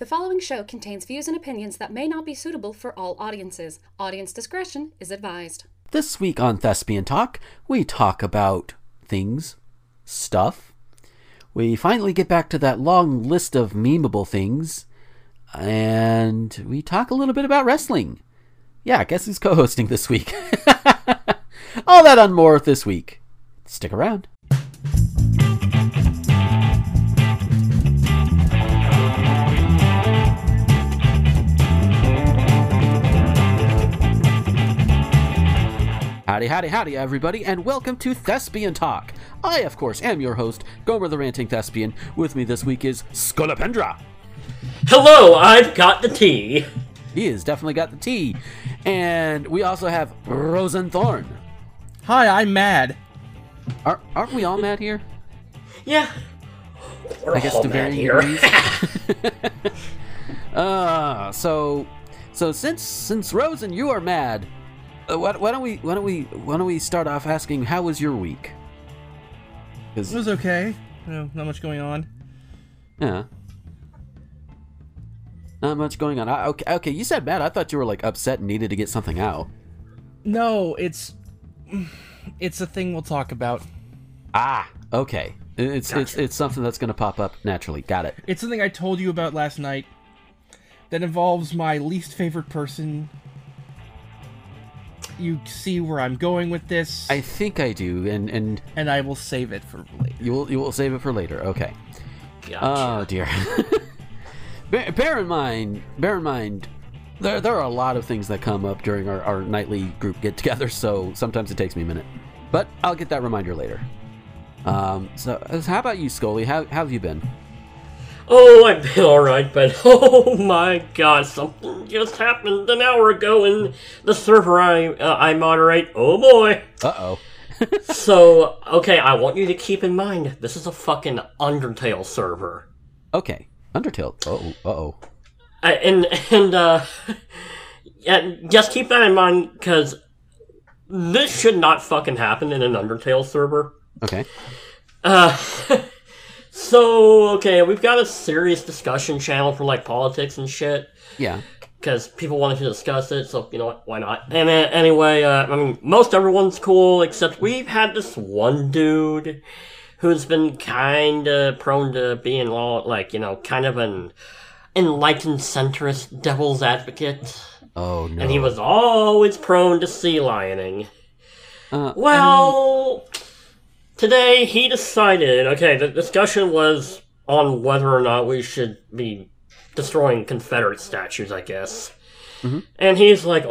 The following show contains views and opinions that may not be suitable for all audiences. Audience discretion is advised. This week on Thespian Talk, we talk about things, stuff. We finally get back to that long list of memeable things, and we talk a little bit about wrestling. Yeah, guess who's co-hosting this week? All that and more this week. Stick around. Howdy, howdy, howdy, everybody, and welcome to Thespian Talk. I, of course, am your host, Gomer the Ranting Thespian. With me this week is Sculapendra. Hello, I've got the tea. He has definitely got the tea. And we also have Rosenthorn. Hi, I'm mad. Aren't we all mad here? Yeah. We're I guess all the mad here. So since Rosen, you are mad, why don't we start off asking, how was your week? It was okay. You know, not much going on. Yeah. Not much going on. Okay, you said mad. I thought you were like upset and needed to get something out. No, it's a thing we'll talk about. Ah, okay. Gotcha. It's something that's going to pop up naturally. Got it. It's something I told you about last night that involves my least favorite person. You see where I'm going with this? I think I do, and I will save it for later. You will save it for later. Okay. Gotcha. Oh dear. Bear in mind, there are a lot of things that come up during our nightly group get-together, so sometimes it takes me a minute. But I'll get that reminder later. So how about you, Scully? How have you been? Oh, I've been alright, but oh my god, something just happened an hour ago in the server I moderate. Oh boy. Uh-oh. So, okay, I want you to keep in mind, this is a fucking Undertale server. Okay. Undertale. Uh-oh. Yeah, just keep that in mind, because this should not fucking happen in an Undertale server. Okay. So, okay, we've got a serious discussion channel for, like, politics and shit. Yeah. Because people wanted to discuss it, so, you know what, why not? And anyway, I mean, most everyone's cool, except we've had this one dude who's been kind of prone to being, like, you know, kind of an enlightened centrist devil's advocate. Oh, no. And he was always prone to sea lioning. Today he decided, okay, the discussion was on whether or not we should be destroying Confederate statues, I guess. Mm-hmm. And he's like,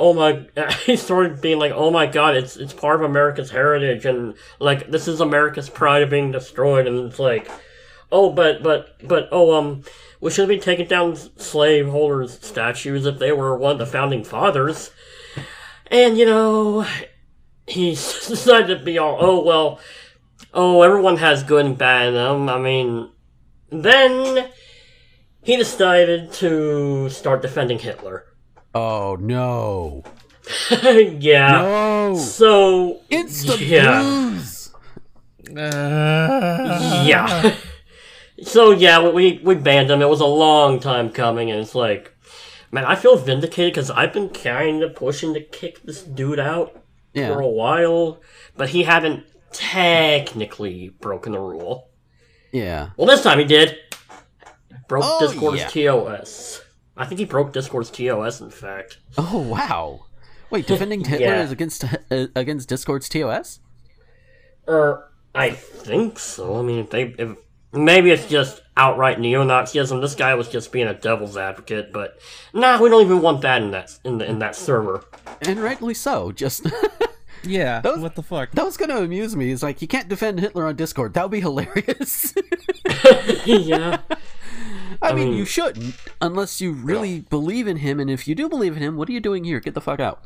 he started being like, oh my god, it's part of America's heritage, and like, this is America's pride being destroyed, and it's like, oh, but we should be taking down slaveholders' statues if they were one of the founding fathers. And, you know, he decided to be all, everyone has good and bad in them, I mean, then he decided to start defending Hitler. Oh, no. Yeah. No. So, it's the blues. Yeah. So, yeah, we banned him. It was a long time coming, and it's like, man, I feel vindicated because I've been kind of pushing to kick this dude out for a while, but he hadn't technically broken the rule. Yeah. Well, this time he did. Broke Discord's TOS. I think he broke Discord's TOS, in fact. Oh, wow. Wait, defending Hitler is against Discord's TOS? I think so. I mean, if maybe it's just outright neo-Nazism. This guy was just being a devil's advocate, but nah, we don't even want that in that server. And rightly so. Just yeah. What the fuck? That was going to amuse me. It's like, you can't defend Hitler on Discord. That would be hilarious. Yeah. I mean, you shouldn't, unless you really believe in him, and if you do believe in him, what are you doing here? Get the fuck out.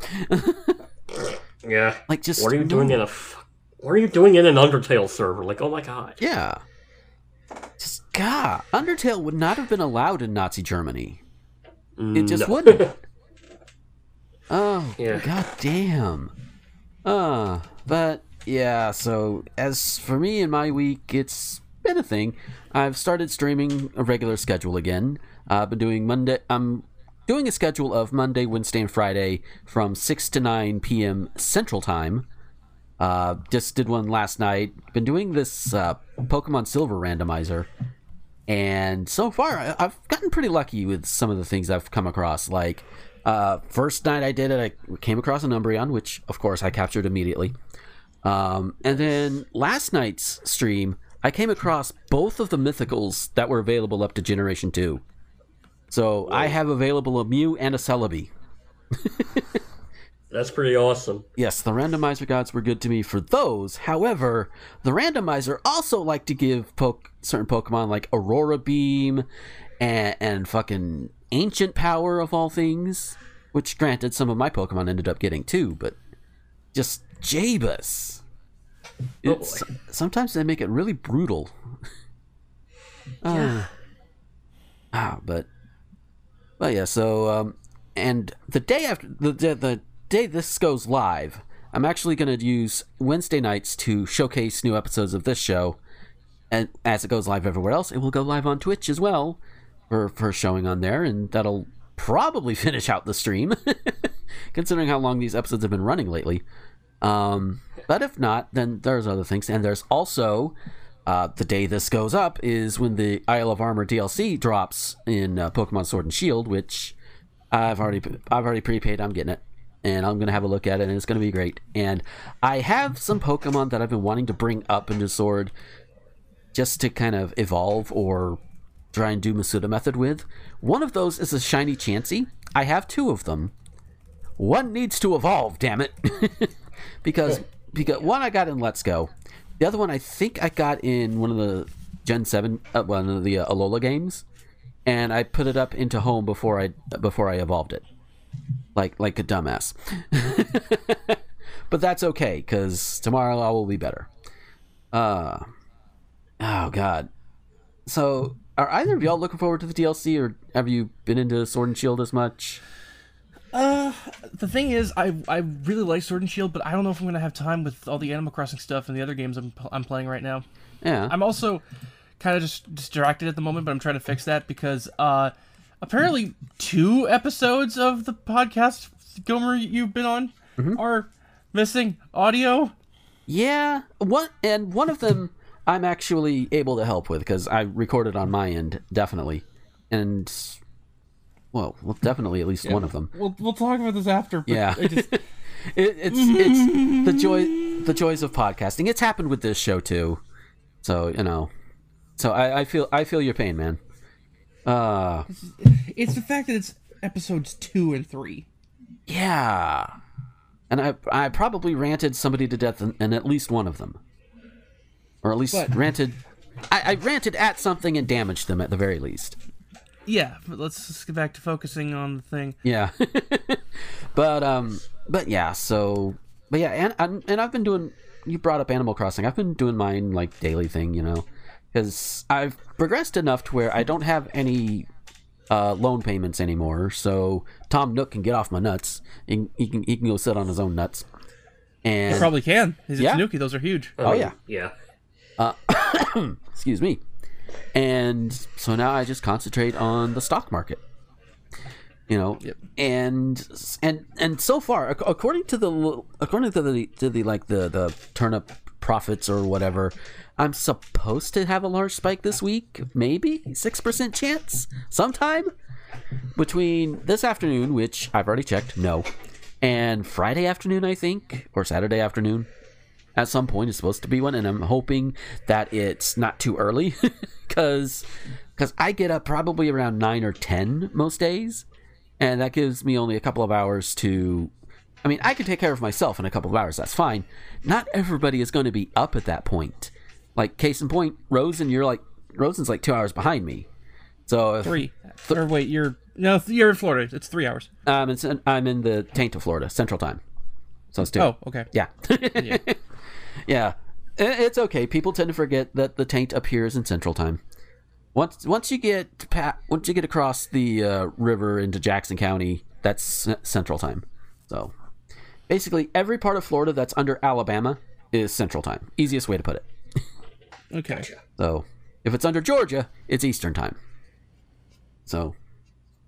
Yeah. Like, just what are you doing in what are you doing in an Undertale server? Like, oh my god. Yeah. Just god. Undertale would not have been allowed in Nazi Germany. It just wouldn't. Oh, yeah. God damn. But yeah, so as for me in my week, it's been a thing. I've started streaming a regular schedule again. I've been doing Monday. I'm doing a schedule of Monday, Wednesday, and Friday from 6 to 9 p.m. Central Time. Just did one last night. Been doing this Pokemon Silver randomizer. And so far, I've gotten pretty lucky with some of the things I've come across. Like, first night I did it, I came across an Umbreon, which, of course, I captured immediately. And then last night's stream, I came across both of the mythicals that were available up to Generation 2. So I have available a Mew and a Celebi. That's pretty awesome. Yes, the randomizer gods were good to me for those. However, the randomizer also liked to give certain Pokemon like Aurora Beam and fucking Ancient Power of all things, which granted some of my Pokemon ended up getting too, but just Jeebus. Sometimes they make it really brutal. Yeah. But yeah, so and the day after the day this goes live, I'm actually going to use Wednesday nights to showcase new episodes of this show, and as it goes live everywhere else, it will go live on Twitch as well for showing on there, and that'll probably finish out the stream, considering how long these episodes have been running lately. But if not, then there's other things, and there's also the day this goes up is when the Isle of Armor DLC drops in Pokemon Sword and Shield, which I've already prepaid. I'm getting it, and I'm gonna have a look at it, and it's gonna be great. And I have some Pokemon that I've been wanting to bring up into Sword, just to kind of evolve or try and do Masuda method with. One of those is a shiny Chansey. I have two of them. One needs to evolve, damn it. Because one I got in Let's Go, the other one I think I got in one of the Gen 7, one of the Alola games, and I put it up into home before I evolved it, like a dumbass. But that's okay, because tomorrow I will be better. Oh god. So are either of y'all looking forward to the DLC, or have you been into Sword and Shield as much? The thing is, I really like Sword and Shield, but I don't know if I'm gonna have time with all the Animal Crossing stuff and the other games I'm playing right now. Yeah, I'm also kind of just distracted at the moment, but I'm trying to fix that because apparently 2 episodes of the podcast, Gomer, you've been on, are missing audio. Yeah, one of them I'm actually able to help with because I recorded on my end, definitely, and. Well, definitely at least one of them. We'll talk about this after. But yeah, it's the joys of podcasting. It's happened with this show too, so you know. So I feel your pain, man. It's the fact that it's episodes 2 and 3. Yeah, and I probably ranted somebody to death in at least one of them, or at least ranted. I ranted at something and damaged them at the very least. Yeah, but let's just get back to focusing on the thing. Yeah. but I've been doing, you brought up Animal Crossing, I've been doing mine like daily thing, you know, because I've progressed enough to where I don't have any loan payments anymore, so Tom Nook can get off my nuts, and he can go sit on his own nuts. And he probably can. He's a Tanuki, those are huge. Oh yeah. Yeah. Excuse me. And so now I just concentrate on the stock market, you know. Yep. And so far, according to the turnip profits or whatever, I'm supposed to have a large spike this week, maybe 6% chance sometime between this afternoon, which I've already checked, no, and Friday afternoon, I think, or Saturday afternoon. At some point, it's supposed to be one, and I'm hoping that it's not too early, because I get up probably around 9 or 10 most days, and that gives me only a couple of hours to... I mean, I can take care of myself in a couple of hours, that's fine. Not everybody is going to be up at that point. Like, case in point, Rosen's like 2 hours behind me. So if, 3. You're in Florida. It's 3 hours. I'm in the taint of Florida, Central Time. So it's 2. Oh, okay. Yeah. Yeah. Yeah, it's okay. People tend to forget that the taint appears in Central Time. Once you get across the river into Jackson County, that's Central Time. So basically, every part of Florida that's under Alabama is Central Time. Easiest way to put it. Okay. So if it's under Georgia, it's Eastern Time. So,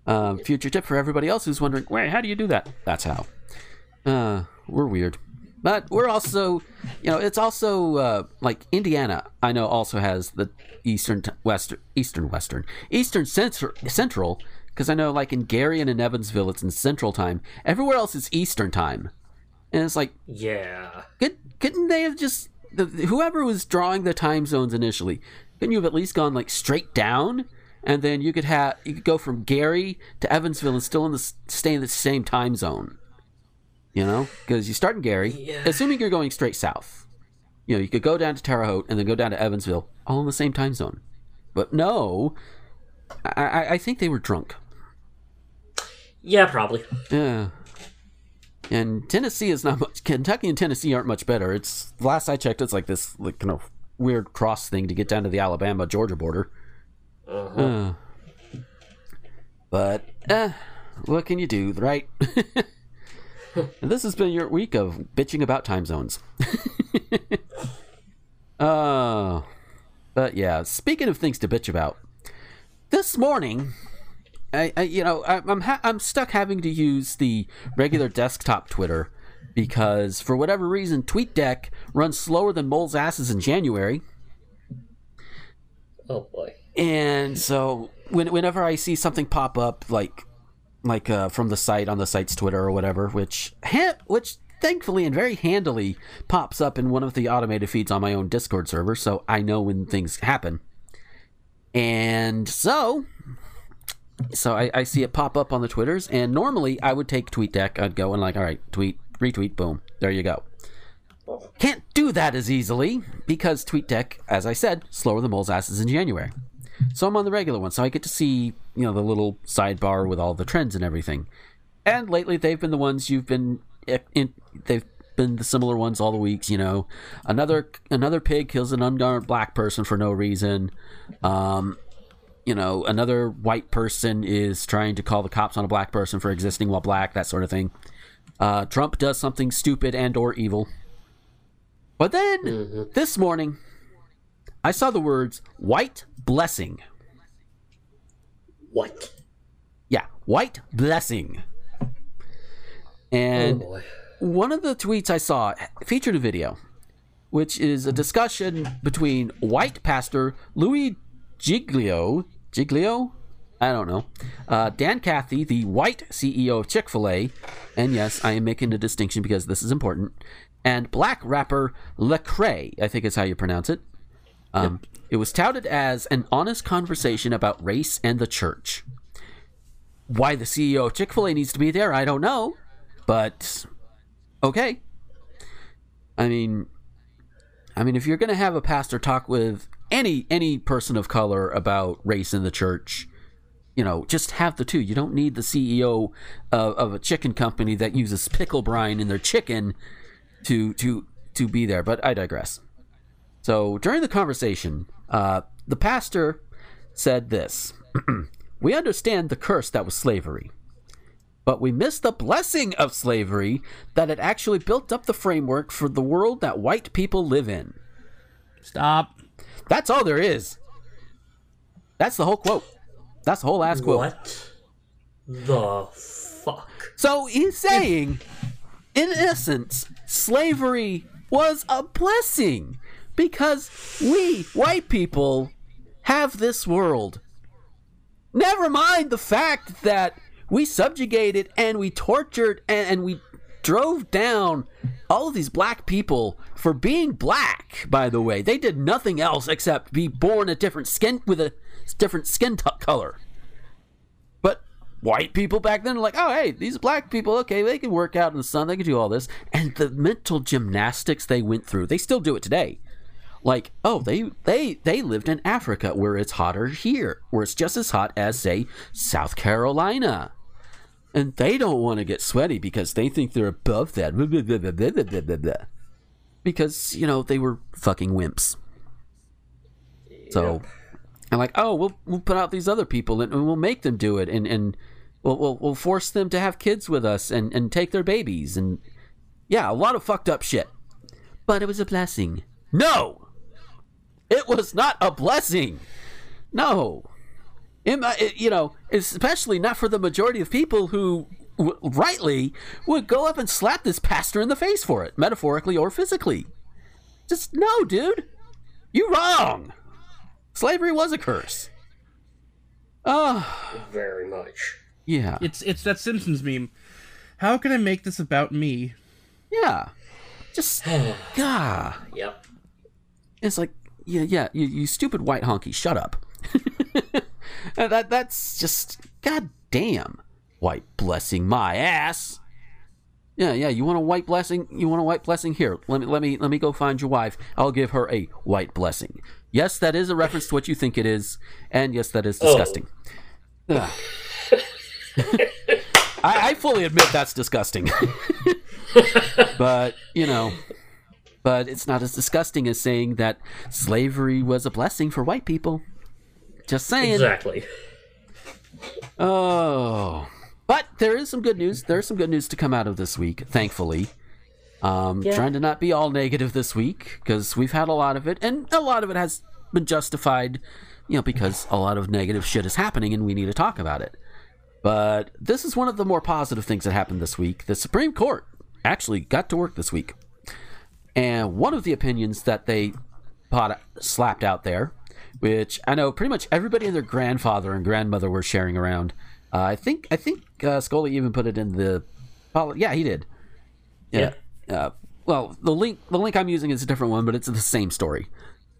future tip for everybody else who's wondering, wait, how do you do that? That's how. We're weird. But we're also, you know, it's also, like, Indiana, I know, also has the Eastern Central, because I know, like, in Gary and in Evansville, it's in Central Time. Everywhere else, it's Eastern Time. And it's like, yeah. Couldn't they have just, whoever was drawing the time zones initially, couldn't you have at least gone, like, straight down? And then you could go from Gary to Evansville and still stay in the same time zone. You know, because you start in Gary, yeah. Assuming you're going straight south. You know, you could go down to Terre Haute and then go down to Evansville, all in the same time zone. But no, I think they were drunk. Yeah, probably. Yeah. And Tennessee is not much. Kentucky and Tennessee aren't much better. It's last I checked, it's like this, like, kind of weird cross thing to get down to the Alabama-Georgia border. Uh-huh. But what can you do, right? And this has been your week of bitching about time zones. But yeah, speaking of things to bitch about, this morning, I'm stuck having to use the regular desktop Twitter because for whatever reason, TweetDeck runs slower than moles' asses in January. Oh boy! And so whenever I see something pop up like from the site on the site's Twitter or whatever, which thankfully and very handily pops up in one of the automated feeds on my own Discord server, so I know when things happen. And so I see it pop up on the Twitters, and normally I would take TweetDeck. I'd go and like, all right, tweet, retweet, boom, there you go. Can't do that as easily because TweetDeck, as I said, slower than moles' asses in January. So I'm on the regular one, so I get to see, you know, the little sidebar with all the trends and everything. And lately, they've been the ones they've been the similar ones all the weeks. You know, another pig kills an unarmed black person for no reason. You know, another white person is trying to call the cops on a black person for existing while black, that sort of thing. Trump does something stupid and or evil. But then this morning, I saw the words "white blessing." What? Yeah, white blessing. And one of the tweets I saw featured a video, which is a discussion between white pastor Louis Giglio? I don't know. Dan Cathy, the white CEO of Chick-fil-A, and yes, I am making a distinction because this is important, and black rapper Lecrae, I think is how you pronounce it. It was touted as an honest conversation about race and the church. Why the CEO of Chick-fil-A needs to be there, I don't know. But, okay. I mean, if you're going to have a pastor talk with any person of color about race in the church, you know, just have the two. You don't need the CEO of a chicken company that uses pickle brine in their chicken to be there. But I digress. So during the conversation, the pastor said this, "We understand the curse that was slavery, but we miss the blessing of slavery that it actually built up the framework for the world that white people live in." Stop. That's all there is. That's the whole quote. That's the whole ass quote. What the fuck? So he's saying, in essence, slavery was a blessing. Because we, white people, have this world. Never mind the fact that we subjugated and we tortured and we drove down all of these black people for being black, by the way. They did nothing else except be born with a different skin color. But white people back then were like, oh, hey, these black people, okay, they can work out in the sun, they can do all this. And the mental gymnastics they went through, they still do it today. Like, oh, they lived in Africa where it's hotter here, where it's just as hot as, say, South Carolina. And they don't want to get sweaty because they think they're above that. Because, you know, they were fucking wimps. Yep. So, I'm like, oh, we'll put out these other people and we'll make them do it. And we'll force them to have kids with us and take their babies. And, yeah, a lot of fucked up shit. But it was a blessing. No! It was not a blessing. No. You know, especially not for the majority of people who rightly would go up and slap this pastor in the face for it, metaphorically or physically. Just no, dude, you're wrong. Slavery was a curse. Very much. Yeah. It's that Simpsons meme. How can I make this about me? Yeah. Just gah. Yep. It's like, yeah, you stupid white honky, shut up. That's just goddamn white blessing my ass. Yeah, you want a white blessing? You want a white blessing? Here, let me go find your wife. I'll give her a white blessing. Yes, that is a reference to what you think it is, and yes, that is disgusting. Oh. I fully admit that's disgusting. But, you know, but it's not as disgusting as saying that slavery was a blessing for white people. Just saying. Exactly. Oh. But there is some good news. There's some good news to come out of this week, thankfully. Trying to not be all negative this week, because we've had a lot of it, and a lot of it has been justified, you know, because a lot of negative shit is happening and we need to talk about it. But this is one of the more positive things that happened this week. The Supreme Court actually got to work this week. And one of the opinions that they slapped out there, which I know pretty much everybody and their grandfather and grandmother were sharing around. I think Scully even put it in the... Yeah, he did. Yeah. Well, the link I'm using is a different one, but it's the same story.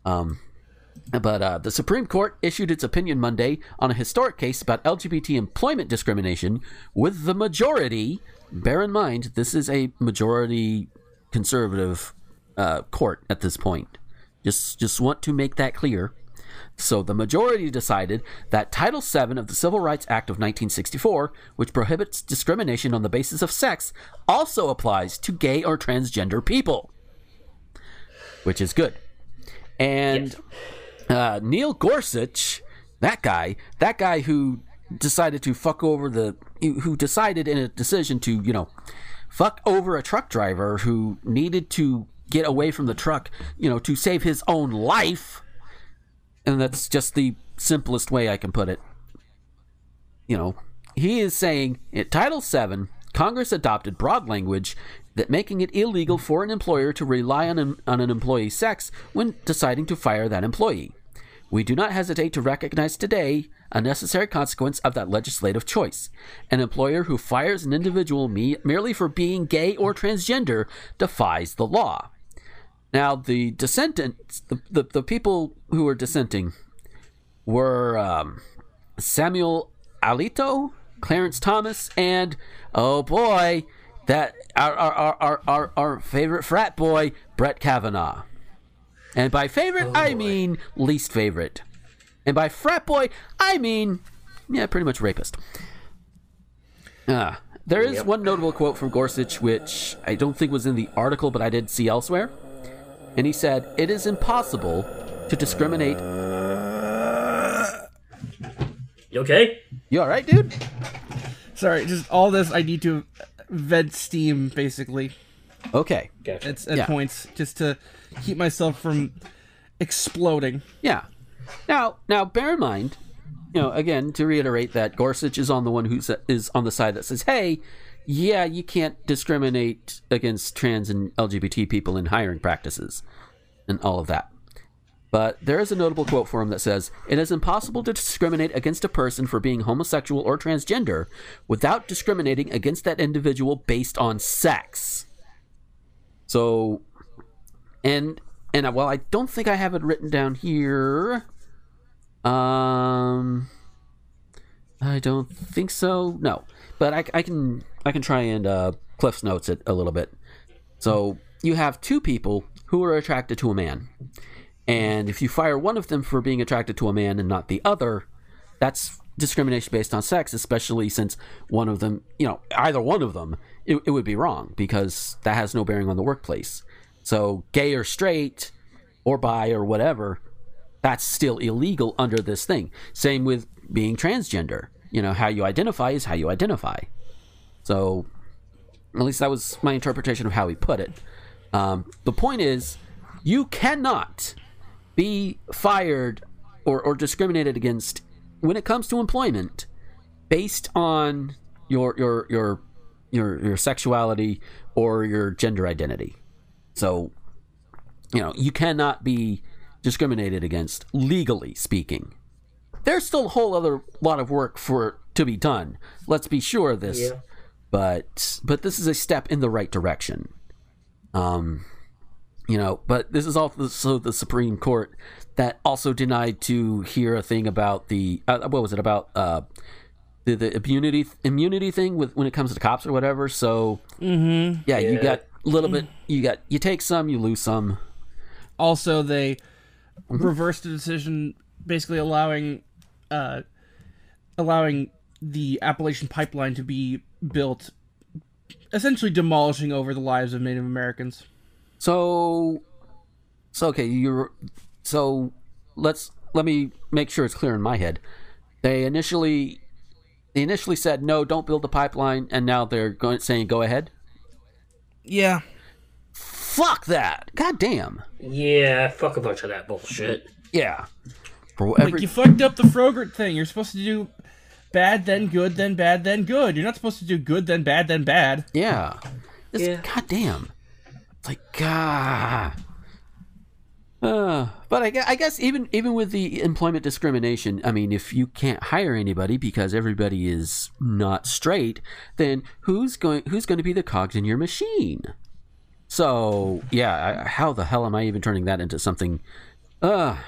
But the Supreme Court issued its opinion Monday on a historic case about LGBT employment discrimination with the majority. Bear in mind, this is a majority conservative court at this point. Just want to make that clear. So the majority decided that Title VII of the Civil Rights Act of 1964, which prohibits discrimination on the basis of sex, also applies to gay or transgender people, which is good. And Neil Gorsuch, that guy who decided to who decided in a decision to, you know, fuck over a truck driver who needed to get away from the truck, you know, to save his own life. And that's just the simplest way I can put it. You know, he is saying in Title VII, Congress adopted broad language that making it illegal for an employer to rely on an employee's sex when deciding to fire that employee. We do not hesitate to recognize today a necessary consequence of that legislative choice. An employer who fires an individual merely for being gay or transgender defies the law. Now, the dissentants, the people who were dissenting were Samuel Alito, Clarence Thomas, and, oh boy, that our favorite frat boy, Brett Kavanaugh. And by favorite, I mean least favorite. And by frat boy, I mean, yeah, pretty much rapist. There is one notable quote from Gorsuch, which I don't think was in the article, but I did see elsewhere. And he said, "It is impossible to discriminate." You okay? You all right, dude? Sorry, just all this. I need to vent steam, basically. Okay. Gotcha. At points, just to keep myself from exploding. Yeah. Now, bear in mind, you know, again, to reiterate that Gorsuch is on the one who is on the side that says, "Hey, yeah, you can't discriminate against trans and LGBT people in hiring practices and all of that." But there is a notable quote for him that says, "It is impossible to discriminate against a person for being homosexual or transgender without discriminating against that individual based on sex." So, and while I don't think I have it written down here, I don't think so. No, but I can try and Cliff's notes it a little bit. So you have two people who are attracted to a man. And if you fire one of them for being attracted to a man and not the other, that's discrimination based on sex, especially since one of them, you know, either one of them, it would be wrong because that has no bearing on the workplace. So gay or straight or bi or whatever, that's still illegal under this thing. Same with being transgender. You know, how you identify is how you identify. So, at least that was my interpretation of how he put it. The point is, you cannot be fired or discriminated against when it comes to employment based on your sexuality or your gender identity. So, you know, you cannot be discriminated against, legally speaking. There's still a whole other lot of work for to be done, let's be sure of this, yeah. but this is a step in the right direction. You know, but this is also the Supreme Court that also denied to hear a thing about the what was it about the immunity thing with when it comes to the cops or whatever. So mm-hmm. yeah, you got a little bit. You take some, you lose some. Also, they reversed the decision, basically allowing the Appalachian Pipeline to be built, essentially demolishing over the lives of Native Americans. So okay, let me make sure it's clear in my head. They initially said no, don't build the pipeline, and now they're saying go ahead. Yeah. Fuck that. God damn. Yeah, fuck a bunch of that bullshit. Yeah. Like, you fucked up the Frogurt thing. You're supposed to do bad, then good, then bad, then good. You're not supposed to do good, then bad, then bad. Yeah. God damn. Like, but I guess even with the employment discrimination, I mean, if you can't hire anybody because everybody is not straight, then who's going to be the cogs in your machine? So yeah, how the hell am I even turning that into something? Well,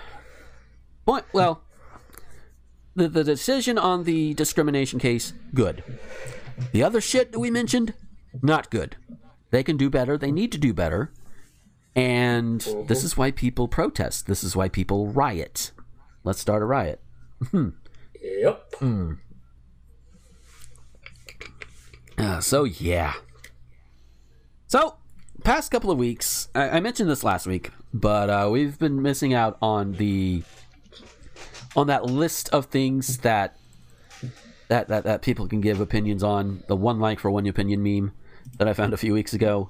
the decision on the discrimination case, good. The other shit that we mentioned, not good. They can do better. They need to do better. And this is why people protest. This is why people riot. Let's start a riot. Yep. Mm. So, yeah. So, past couple of weeks, I mentioned this last week, but we've been missing out on that list of things that people can give opinions on. The one like for one opinion meme that I found a few weeks ago.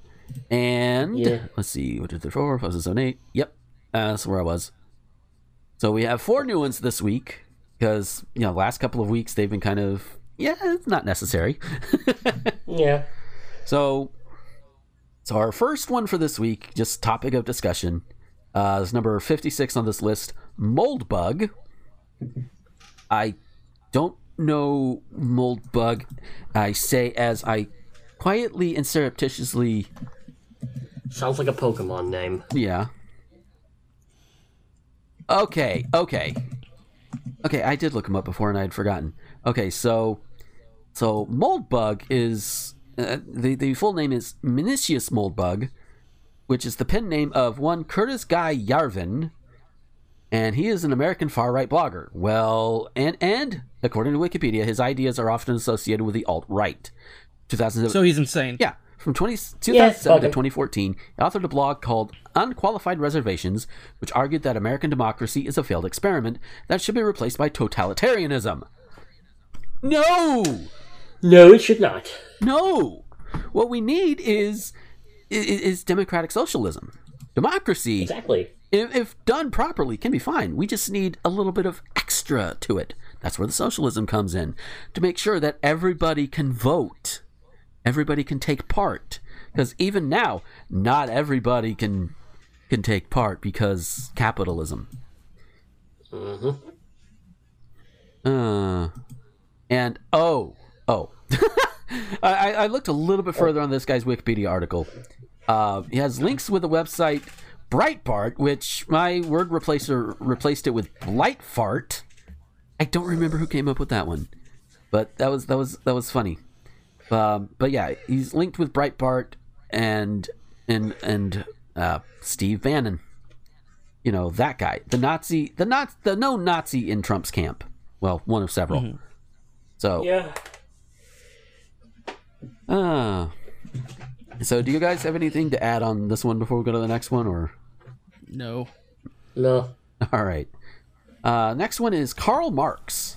And let's see, 1, 2, 3, 4, 5, 6, 7, 8. Yep, that's where I was. So we have 4 new ones this week because, you know, last couple of weeks they've been kind of it's not necessary. Yeah. So our first one for this week, just topic of discussion, is number 56 on this list, mold bug. I don't know mold bug. I say as I quietly and surreptitiously. Sounds like a Pokemon name. Yeah. Okay, I did look him up before and I had forgotten. Okay, so Moldbug is the full name is Minicius Moldbug, which is the pen name of one Curtis Guy Yarvin, and he is an American far-right blogger. Well, and according to Wikipedia, his ideas are often associated with the alt-right. 2007. So he's insane. Yeah. From 2007 to 2014, he authored a blog called Unqualified Reservations, which argued that American democracy is a failed experiment that should be replaced by totalitarianism. No! No, it should not. No! What we need is democratic socialism. Democracy, exactly, if done properly, can be fine. We just need a little bit of extra to it. That's where the socialism comes in, to make sure that everybody can vote. Everybody can take part, because even now, not everybody can take part because capitalism. Mm-hmm. And I looked a little bit further on this guy's Wikipedia article. He has links with the website Breitbart, which my word replacer replaced it with Blightfart. I don't remember who came up with that one, but that was funny. But yeah, he's linked with Breitbart and Steve Bannon, you know, that guy, the no Nazi in Trump's camp. Well, one of several. Mm-hmm. So yeah. So do you guys have anything to add on this one before we go to the next one, or no? No. All right. Next one is Karl Marx,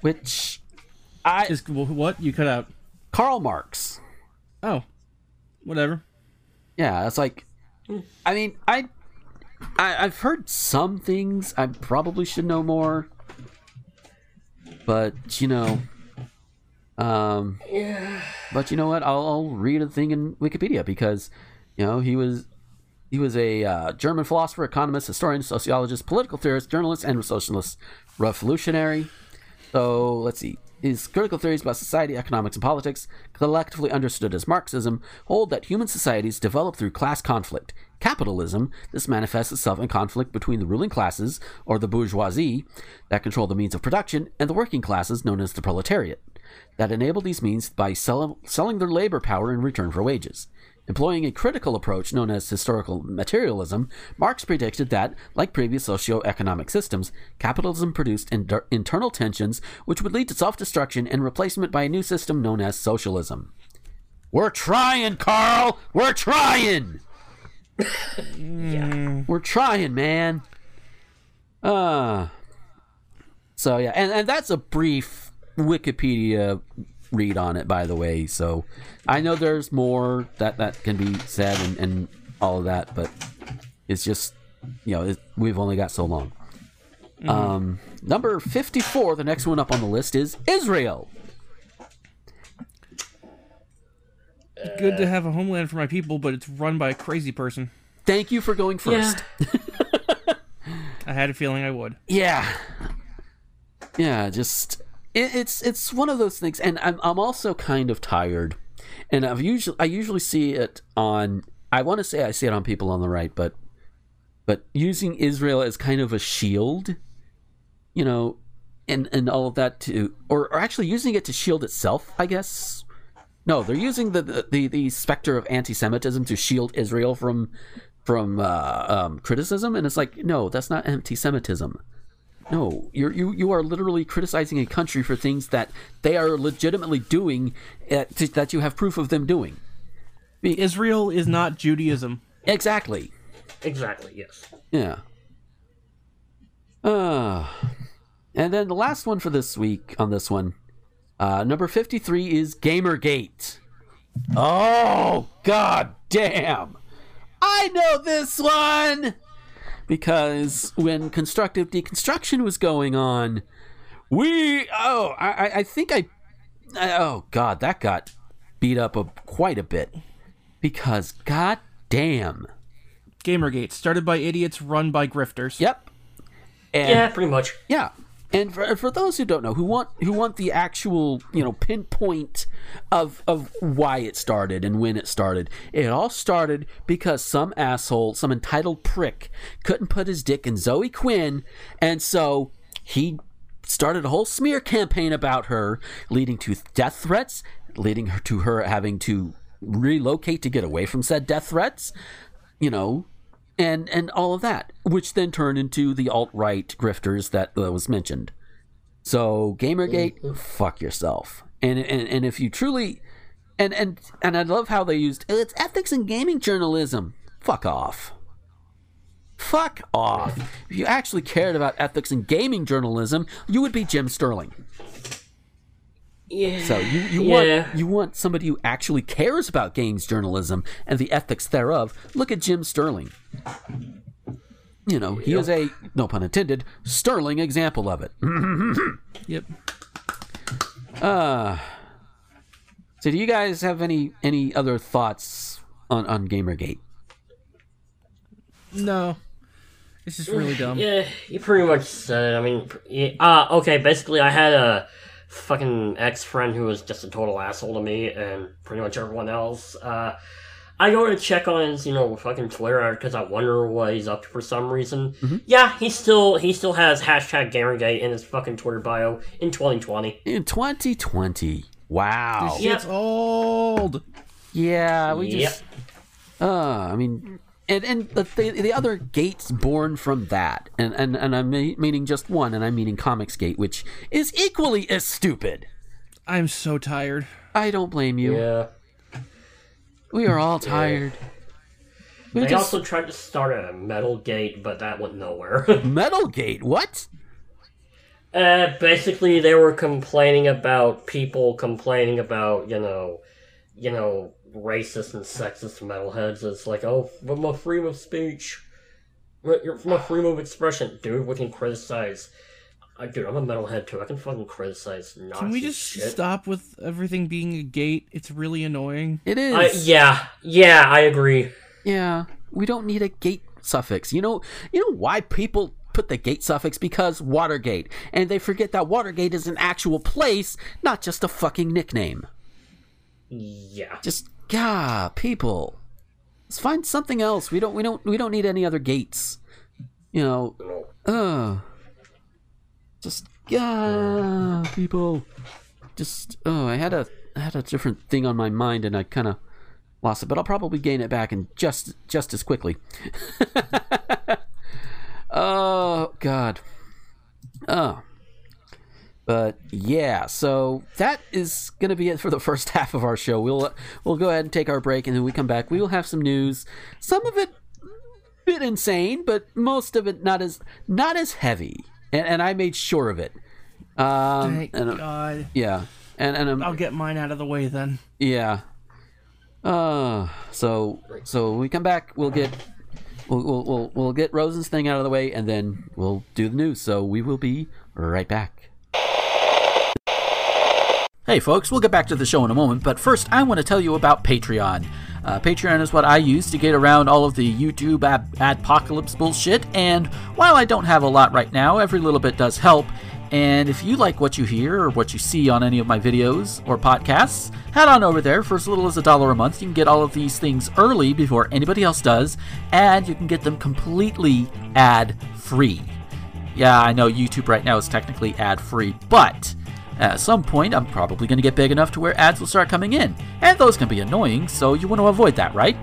which I is what you cut out. Karl Marx. Oh, whatever. Yeah, it's like, I mean, I've heard some things. I probably should know more, but you know, Yeah. But you know what? I'll read a thing in Wikipedia because, you know, he was a German philosopher, economist, historian, sociologist, political theorist, journalist, and socialist revolutionary. So let's see. His critical theories about society, economics, and politics, collectively understood as Marxism, hold that human societies develop through class conflict. Capitalism, this manifests itself in conflict between the ruling classes, or the bourgeoisie, that control the means of production, and the working classes, known as the proletariat, that enable these means by selling their labor power in return for wages. Employing a critical approach known as historical materialism, Marx predicted that, like previous socio-economic systems, capitalism produced internal tensions which would lead to self-destruction and replacement by a new system known as socialism. We're trying, Carl! We're trying! Yeah. We're trying, man. So, yeah. And that's a brief Wikipedia read on it, by the way, so I know there's more that can be said and all of that, but it's just, you know, we've only got so long. Mm-hmm. Number 54, the next one up on the list, is Israel. Good to have a homeland for my people, but it's run by a crazy person. Thank you for going first. Yeah. I had a feeling I would. Yeah, just... It's one of those things, and I'm also kind of tired, and I usually see it on, I want to say I see it on people on the right, but using Israel as kind of a shield, you know, and all of that to, or actually using it to shield itself, I guess. No, they're using the specter of anti-Semitism to shield Israel from criticism, and it's like, no, that's not anti-Semitism. No, you are literally criticizing a country for things that they are legitimately doing that you have proof of them doing. Israel is not Judaism. Exactly. Exactly, yes. Yeah. And then the last one for this week on this one, number 53 is Gamergate. Oh, god damn. I know this one! Because when constructive deconstruction was going on, I think that got beat up quite a bit. Because, god damn. Gamergate, started by idiots, run by grifters. Yep. And, yeah, pretty much. Yeah. And for those who don't know, who want the actual, you know, pinpoint of why it started and when it started, it all started because some asshole, some entitled prick, couldn't put his dick in Zoe Quinn, and so he started a whole smear campaign about her, leading to death threats, leading her to her having to relocate to get away from said death threats, you know. And all of that, which then turned into the alt-right grifters that was mentioned. So Gamergate, fuck yourself. And if you truly, and I love how they used, it's ethics in gaming journalism. Fuck off. Fuck off. If you actually cared about ethics in gaming journalism, you would be Jim Sterling. Yeah. So you want somebody who actually cares about games journalism and the ethics thereof. Look at Jim Sterling. You know, he is a, no pun intended, sterling example of it. Yep. So do you guys have any other thoughts on Gamergate? No. This is really dumb. Yeah, you pretty much said, I mean, okay, basically I had a fucking ex-friend who was just a total asshole to me and pretty much everyone else. I go to check on his, you know, fucking Twitter because I wonder what he's up to for some reason. Mm-hmm. Yeah, he still has hashtag Gamergate in his fucking Twitter bio in 2020. In 2020. Wow. This shit's old. Yeah, we just... I mean... And the other gates born from that, and I'm meaning just one, and I'm meaning Comicsgate, which is equally as stupid. I'm so tired. I don't blame you. Yeah. We are all tired. Yeah. They also tried to start a Metal Gate, but that went nowhere. Metal Gate? What? Basically, they were complaining about people complaining about, you know, racist and sexist metalheads. It's like, oh, but my freedom of speech, my freedom of expression, dude, we can criticize Dude, I'm a metalhead too. I can fucking criticize Nazi shit. Can we just stop with everything being a gate? It's really annoying. It is. Yeah, I agree. Yeah, we don't need a gate suffix. You know why people put the gate suffix? Because Watergate. And they forget that Watergate is an actual place, not just a fucking nickname. Yeah. Just, people. Let's find something else. We don't need any other gates. People. I had a different thing on my mind and I kind of lost it, but I'll probably gain it back in just as quickly. Oh God. But yeah, so that is going to be it for the first half of our show. We'll go ahead and take our break, and then we come back. We will have some news. Some of it a bit insane, but most of it not as heavy. And I made sure of it. Thank God. Yeah. And I'll get mine out of the way then. Yeah. So when we come back, we'll get Rosen's thing out of the way, and then we'll do the news. So we will be right back. Hey folks, we'll get back to the show in a moment, but first I want to tell you about Patreon. Patreon is what I use to get around all of the YouTube adpocalypse bullshit, and while I don't have a lot right now, every little bit does help. And if you like what you hear or what you see on any of my videos or podcasts, head on over there. For as little as $1 a month, you can get all of these things early before anybody else does, and you can get them completely ad-free. Yeah, I know YouTube right now is technically ad-free, but at some point, I'm probably going to get big enough to where ads will start coming in, and those can be annoying, so you want to avoid that, right?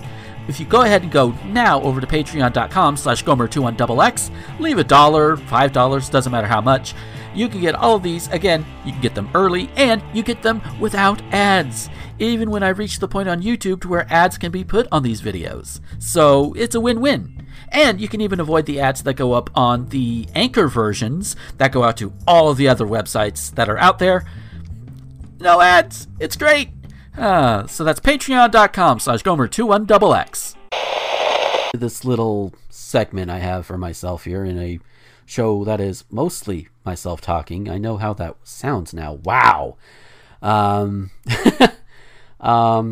If you go ahead and go now over to patreon.com/Gomer21XX, leave $1, $5, doesn't matter how much, you can get all of these. Again, you can get them early, and you get them without ads, even when I reach the point on YouTube to where ads can be put on these videos. So it's a win-win. And you can even avoid the ads that go up on the Anchor versions that go out to all of the other websites that are out there. No ads. It's great. So that's patreon.com/Gomer21XX. This little segment I have for myself here in a show that is mostly myself talking. I know how that sounds now. Wow. Before I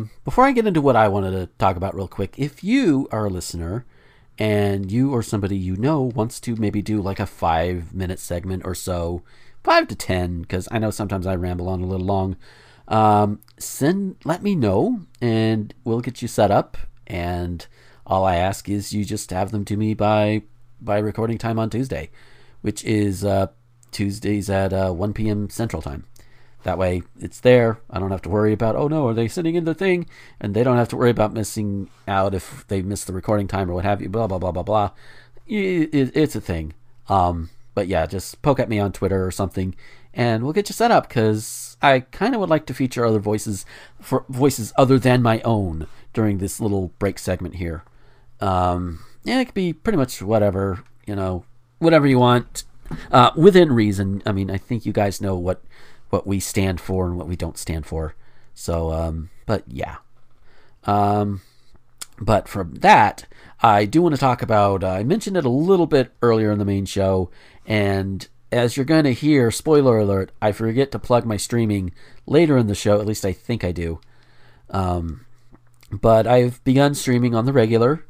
get into what I wanted to talk about real quick, if you are a listener and you or somebody you know wants to maybe do like a 5-minute segment or so, 5 to 10, because I know sometimes I ramble on a little long, let me know, and we'll get you set up. And all I ask is you just have them to me by recording time on Tuesday, which is Tuesdays at 1 p.m. Central Time. That way it's there. I don't have to worry about, oh no, are they sitting in the thing? And they don't have to worry about missing out if they miss the recording time or what have you, blah, blah, blah, blah, blah. It's a thing. But yeah, just poke at me on Twitter or something, and we'll get you set up, because I kind of would like to feature other voices other than my own during this little break segment here. Yeah, it could be pretty much whatever, whatever you want. Within reason. I mean, I think you guys know what we stand for and what we don't stand for. So, but yeah. But from that, I do want to talk about, I mentioned it a little bit earlier in the main show, and as you're going to hear, spoiler alert, I forget to plug my streaming later in the show, at least I think I do. But I've begun streaming on the regular.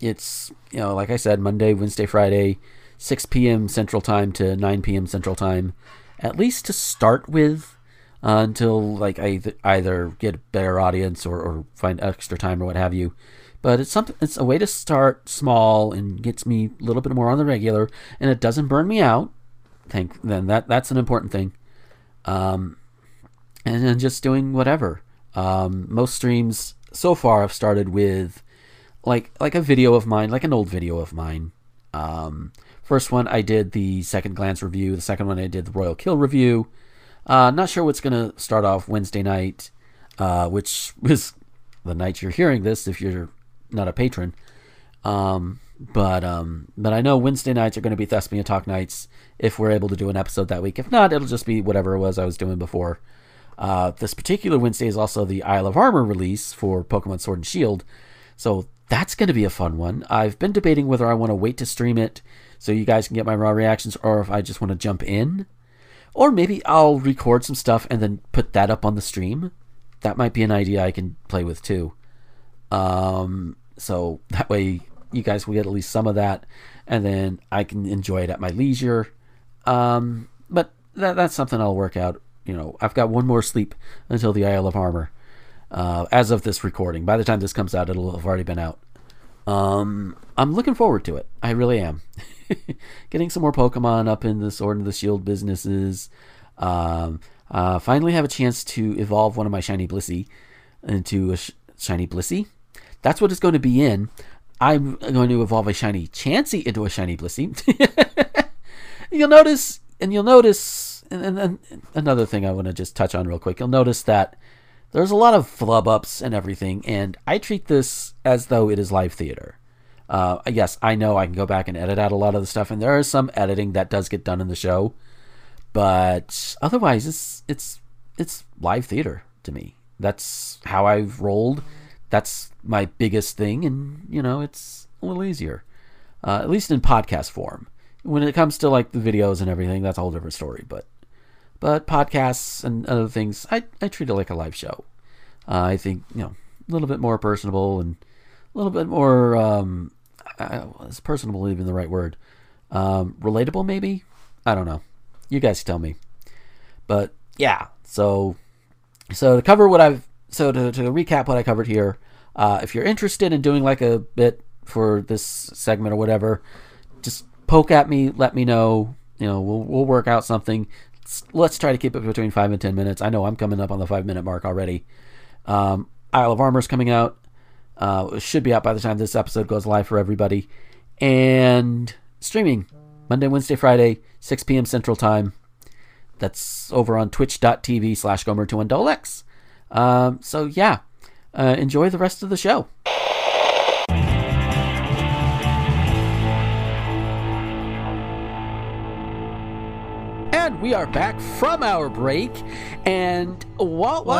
It's, like I said, Monday, Wednesday, Friday, 6 p.m. Central Time to 9 p.m. Central Time, at least to start with, until like I either get a better audience or find extra time or what have you. But it's a way to start small and gets me a little bit more on the regular, and it doesn't burn me out. That's an important thing. And then just doing whatever. Most streams so far have started with like a video of mine, like an old video of mine. First one I did the Second Glance review. The second one I did the Royal Kill review. Not sure what's going to start off Wednesday night, which was the night you're hearing this if you're not a patron. But I know Wednesday nights are going to be Thespian Talk nights if we're able to do an episode that week. If not, it'll just be whatever it was I was doing before. This particular Wednesday is also the Isle of Armor release for Pokemon Sword and Shield. So that's going to be a fun one. I've been debating whether I want to wait to stream it so you guys can get my raw reactions, or if I just want to jump in. Or maybe I'll record some stuff and then put that up on the stream. That might be an idea I can play with too. So that way you guys will get at least some of that, and then I can enjoy it at my leisure. But that's something I'll work out. You know, I've got one more sleep until the Isle of Armor. As of this recording, by the time this comes out, it'll have already been out. I'm looking forward to it. I really am. Getting some more Pokemon up in the Sword and the Shield businesses. Finally have a chance to evolve one of my Shiny Blissey into a Shiny Blissey. That's what it's going to be in. I'm going to evolve a Shiny Chansey into a Shiny Blissey. You'll notice, and another thing I want to just touch on real quick. You'll notice that there's a lot of flub ups and everything, and I treat this as though it is live theater. Yes, I know I can go back and edit out a lot of the stuff, and there is some editing that does get done in the show, but otherwise it's live theater to me. That's how I've rolled. That's my biggest thing, and you know, it's a little easier, at least in podcast form. When it comes to like the videos and everything, that's a whole different story, but podcasts and other things, I treat it like a live show. I think, you know, a little bit more personable and a little bit more, is personable even the right word? Relatable maybe? I don't know. You guys tell me. But yeah, so to cover what I've, so to recap what I covered here, if you're interested in doing like a bit for this segment or whatever, just poke at me, let me know, you know, we'll work out something. Let's try to keep it between 5 and 10 minutes. I know I'm coming up on the 5-minute mark already. Isle of Armor's coming out. It should be out by the time this episode goes live for everybody. And streaming Monday, Wednesday, Friday, 6 p.m. Central Time. That's over on twitch.tv/Gomer212X. So yeah, enjoy the rest of the show. We are back from our break, and while we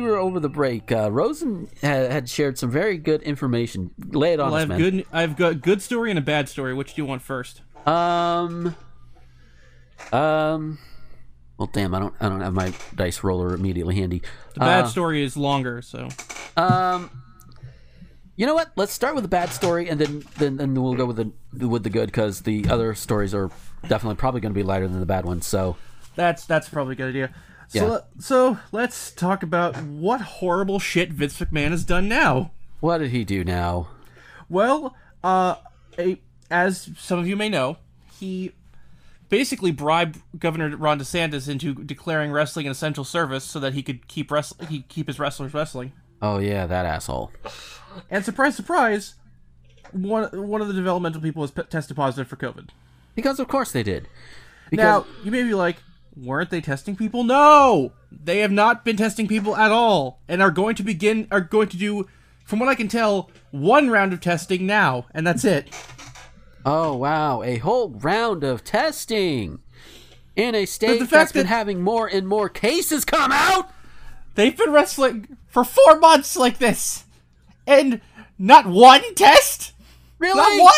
were over the break, Rosen had shared some very good information. Lay it on us, man. I've got a good story and a bad story. Which do you want first? Well, damn, I don't have my dice roller immediately handy. The bad story is longer, so. You know what? Let's start with the bad story, and then we'll go with the good, because the other stories are definitely probably going to be lighter than the bad one. So that's probably a good idea. So yeah. So let's talk about what horrible shit Vince McMahon has done now. What did he do now? Well, as some of you may know, he basically bribed Governor Ron DeSantis into declaring wrestling an essential service so that he could keep his wrestlers wrestling. Oh yeah, that asshole. And surprise, surprise, one of the developmental people has tested positive for COVID. Because of course they did. Now, you may be like, weren't they testing people? No! They have not been testing people at all, and are going to do, from what I can tell, one round of testing now, and that's it. Oh, wow. A whole round of testing in a state that's been having more and more cases come out? They've been wrestling for 4 months like this. And not one test? Really? Not one?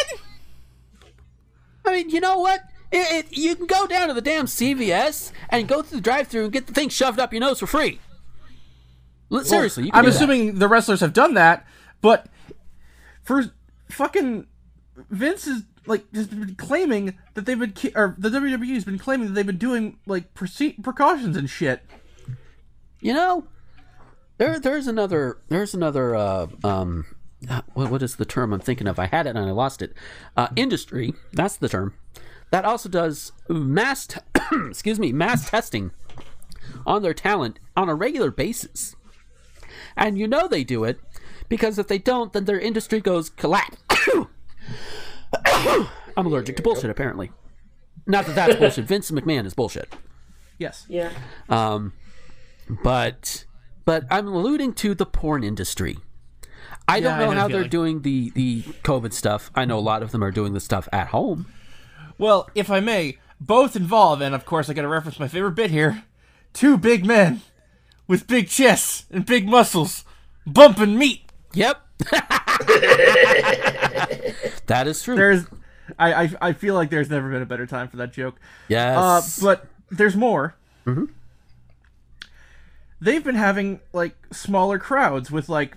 I mean, you know what? You can go down to the damn CVS and go through the drive-thru and get the thing shoved up your nose for free. Seriously, you can do that. I'm assuming the wrestlers have done that, but for fucking Vince is like just been claiming that they've been or the WWE has been claiming that they've been doing like precautions and shit. You know, there's another what is the term I'm thinking of? I had it and I lost it. Industry, that's the term. That also does mass testing on their talent on a regular basis. And you know they do it because if they don't, then their industry goes collapse. I'm allergic to bullshit, apparently. Not that that's bullshit. Vince McMahon is bullshit. Yes. Yeah. But I'm alluding to the porn industry. I don't know how they're doing the COVID stuff. I know a lot of them are doing the stuff at home. Well, if I may, both involve, and of course I gotta reference my favorite bit here, two big men with big chests and big muscles bumping meat. Yep. That is true. There's I feel like there's never been a better time for that joke. Yes. But there's more. Mm-hmm. They've been having, like, smaller crowds with, like,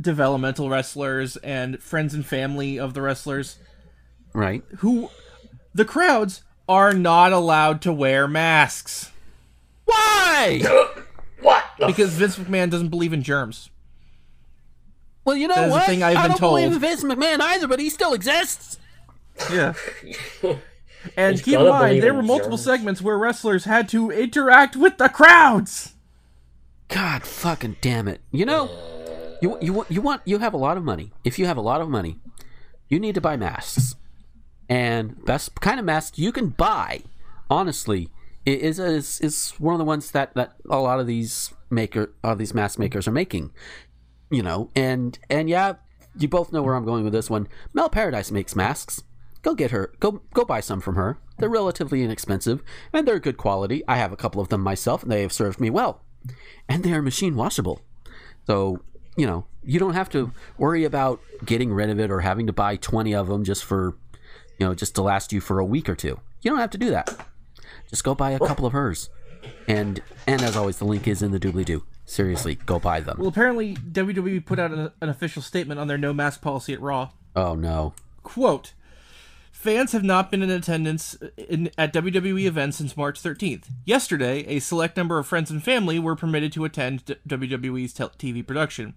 developmental wrestlers and friends and family of the wrestlers. Right. Who, the crowds are not allowed to wear masks. Why? What? Because Vince McMahon doesn't believe in germs. Well, you know what? A thing I've been told. I don't believe Vince McMahon either, but he still exists. Yeah. And keep in mind, there were multiple segments where wrestlers had to interact with the crowds. God fucking damn it! You know, you have a lot of money. If you have a lot of money, you need to buy masks. And best kind of mask you can buy, honestly, is one of the ones that a lot of these mask makers are making. You know, and yeah, you both know where I'm going with this one. Mel Paradise makes masks. Go get her. Go buy some from her. They're relatively inexpensive, and they're good quality. I have a couple of them myself, and they have served me well. And they are machine washable. So, you know, you don't have to worry about getting rid of it or having to buy 20 of them just for, you know, just to last you for a week or two. You don't have to do that. Just go buy a couple of hers. And as always, the link is in the doobly-doo. Seriously, go buy them. Well, apparently, WWE put out an official statement on their no-mask policy at Raw. Oh, no. Quote, fans have not been in attendance at WWE events since March 13th. Yesterday, a select number of friends and family were permitted to attend WWE's TV production.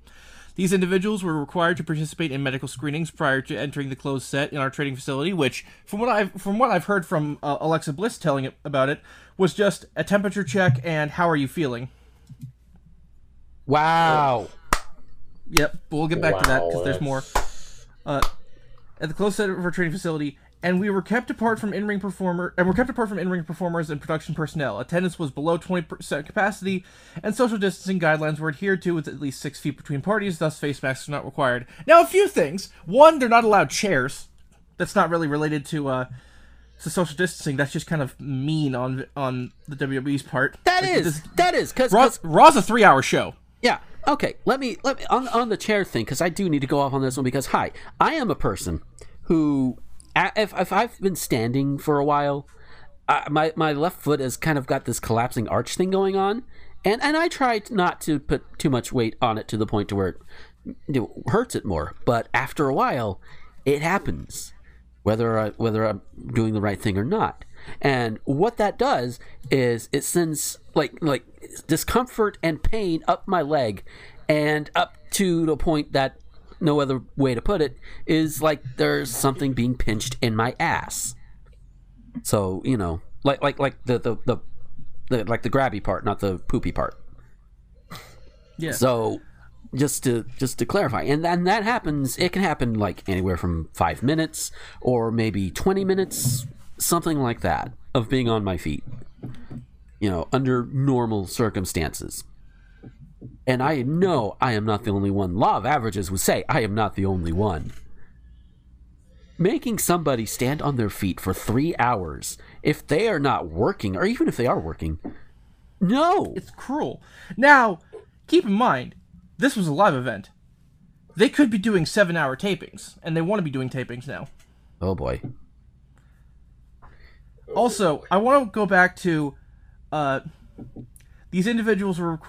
These individuals were required to participate in medical screenings prior to entering the closed set in our training facility, which, from what I've heard from Alexa Bliss telling it about it, was just a temperature check and how are you feeling. Wow. Yep, we'll get back to that because there's more. At the closed set of our training facility, and we were kept apart from in-ring performers and production personnel. Attendance was below 20% capacity, and social distancing guidelines were adhered to with at least 6 feet between parties, thus face masks are not required. Now, a few things. One, they're not allowed chairs. That's not really related to social distancing. That's just kind of mean on the WWE's part. That is, because Raw's a 3-hour show. Yeah. Okay, let me on the chair thing, because I do need to go off on this one, because I am a person who, if I've been standing for a while, my left foot has kind of got this collapsing arch thing going on, and I try not to put too much weight on it to the point to where it hurts it more, but after a while, it happens, whether I'm doing the right thing or not. And what that does is it sends like discomfort and pain up my leg, and up to the point that no other way to put it is like there's something being pinched in my ass. So, you know, like the like the grabby part, not the poopy part. Yeah. So just to clarify, and that happens. It can happen like anywhere from 5 minutes or maybe 20 minutes. Something like that, of being on my feet, you know, under normal circumstances. And I know I am not the only one. Law of averages would say I am not the only one. Making somebody stand on their feet for 3 hours, if they are not working, or even if they are working, no. It's cruel. Now, keep in mind, this was a live event. They could be doing 7-hour tapings, and they want to be doing tapings now. Oh, boy. Also, I want to go back to these individuals were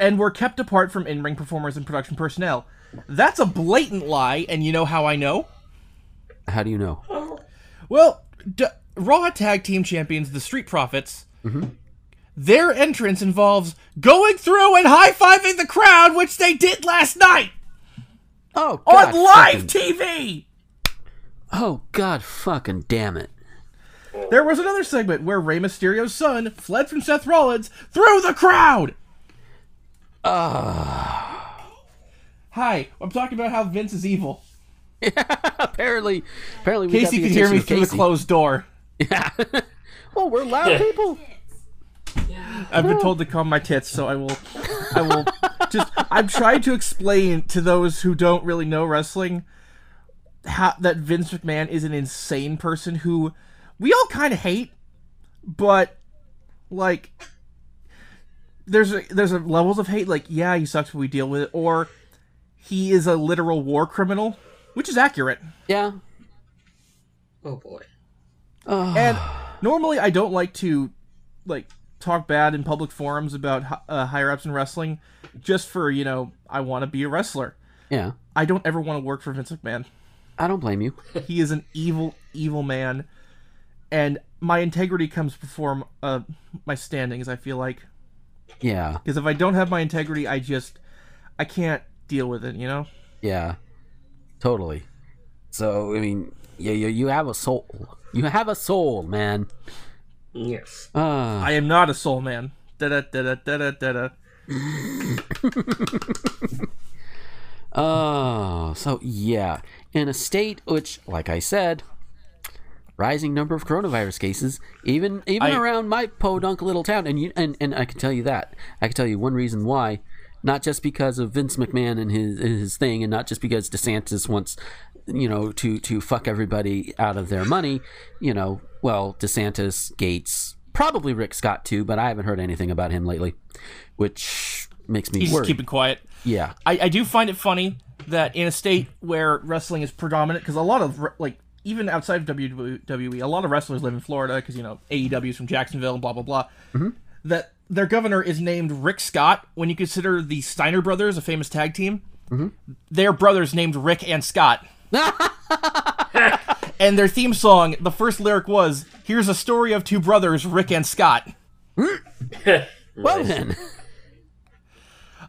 and were kept apart from in-ring performers and production personnel. That's a blatant lie, and you know how I know? How do you know? Well, Raw Tag Team Champions, the Street Profits, mm-hmm. Their entrance involves going through and high-fiving the crowd, which they did last night! Oh, God. On live TV! Oh, God fucking damn it. There was another segment where Rey Mysterio's son fled from Seth Rollins through the crowd! Hi, I'm talking about how Vince is evil. Yeah, apparently we Casey can hear me through the closed door. Yeah. Well, we're loud people. Yeah. I've been told to calm my tits, so I will just... I'm trying to explain to those who don't really know wrestling... that Vince McMahon is an insane person who we all kind of hate, but like there's a levels of hate, like, yeah, he sucks but we deal with it, or he is a literal war criminal. Which is accurate. Yeah. Oh, boy. And normally I don't like to, like, talk bad in public forums about higher-ups in wrestling just for, you know, I want to be a wrestler. Yeah. I don't ever want to work for Vince McMahon. I don't blame you. He is an evil, evil man. And my integrity comes before my standings, I feel like. Yeah. Because if I don't have my integrity, I can't deal with it, you know? Yeah. Totally. So, I mean, yeah, you have a soul. You have a soul, man. Yes. I am not a soul man. Da-da-da-da-da-da-da-da. Oh, so, yeah. In a state which, like I said, rising number of coronavirus cases, even around my podunk little town. And I can tell you that. I can tell you one reason why. Not just because of Vince McMahon and his thing, and not just because DeSantis wants, you know, to fuck everybody out of their money. You know, well, DeSantis, Gates, probably Rick Scott too, but I haven't heard anything about him lately, which makes me worried. He's just keeping quiet. Yeah. I do find it funny that in a state where wrestling is predominant, because a lot of, like, even outside of WWE, a lot of wrestlers live in Florida because, you know, AEW's from Jacksonville and blah, blah, blah, mm-hmm. that their governor is named Rick Scott. When you consider the Steiner brothers, a famous tag team, mm-hmm. their brothers named Rick and Scott. And their theme song, the first lyric was, "Here's a story of two brothers, Rick and Scott." Well then.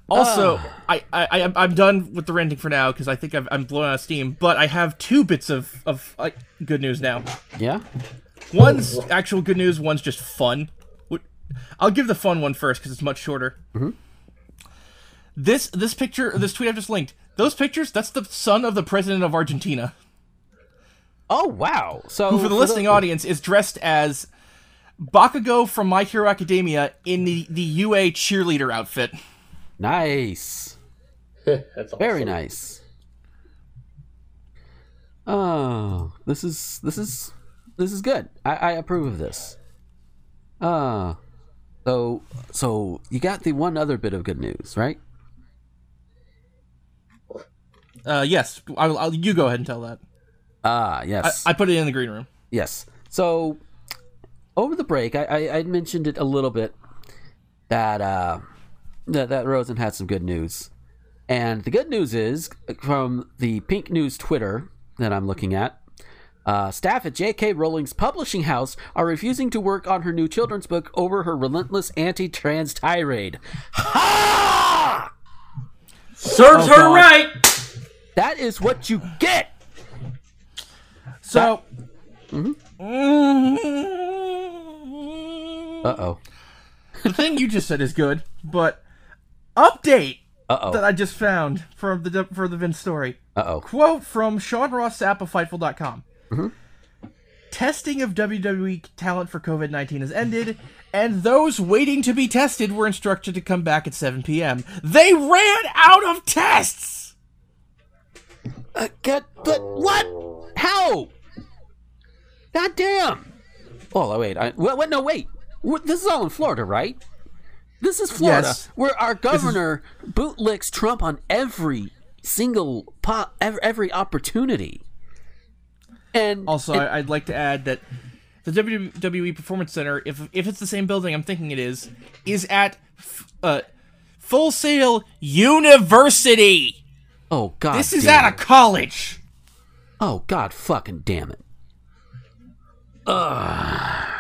Also, I'm done with the ranting for now because I think I'm blowing out of steam. But I have two bits of good news now. Yeah. One's actual good news. One's just fun. I'll give the fun one first because it's much shorter. Mm-hmm. This picture, this tweet I've just linked. Those pictures. That's the son of the president of Argentina. Oh wow! So who, for the listening audience, is dressed as Bakugo from My Hero Academia in the UA cheerleader outfit. Nice. That's awesome. Very nice. Oh, this is good. I approve of this. So you got the one other bit of good news, right? Yes. I'll you go ahead and tell that. Yes. I put it in the green room. Yes. So over the break, I mentioned it a little bit that Rosen had some good news. And the good news is from the Pink News Twitter that I'm looking at. Staff at J.K. Rowling's publishing house are refusing to work on her new children's book over her relentless anti-trans tirade. Ha! Serves her right! That is what you get! So... Mm-hmm. Uh-oh. The thing you just said is good, but... Update! Uh-oh. That I just found from the Vince story. Uh-oh. Quote from Sean Ross Sapp of Fightful.com. Mm-hmm. Testing of WWE talent for COVID-19 has ended, and those waiting to be tested were instructed to come back at 7 p.m. They ran out of tests! But what? How? God damn! Oh, wait. Wait. This is all in Florida, right? This is Florida, yes. Where our governor bootlicks Trump on every single every opportunity. And also, I'd like to add that the WWE Performance Center, if it's the same building I'm thinking it is at Full Sail University. Oh God! This is at a college. Oh God! Fucking damn it! Ugh.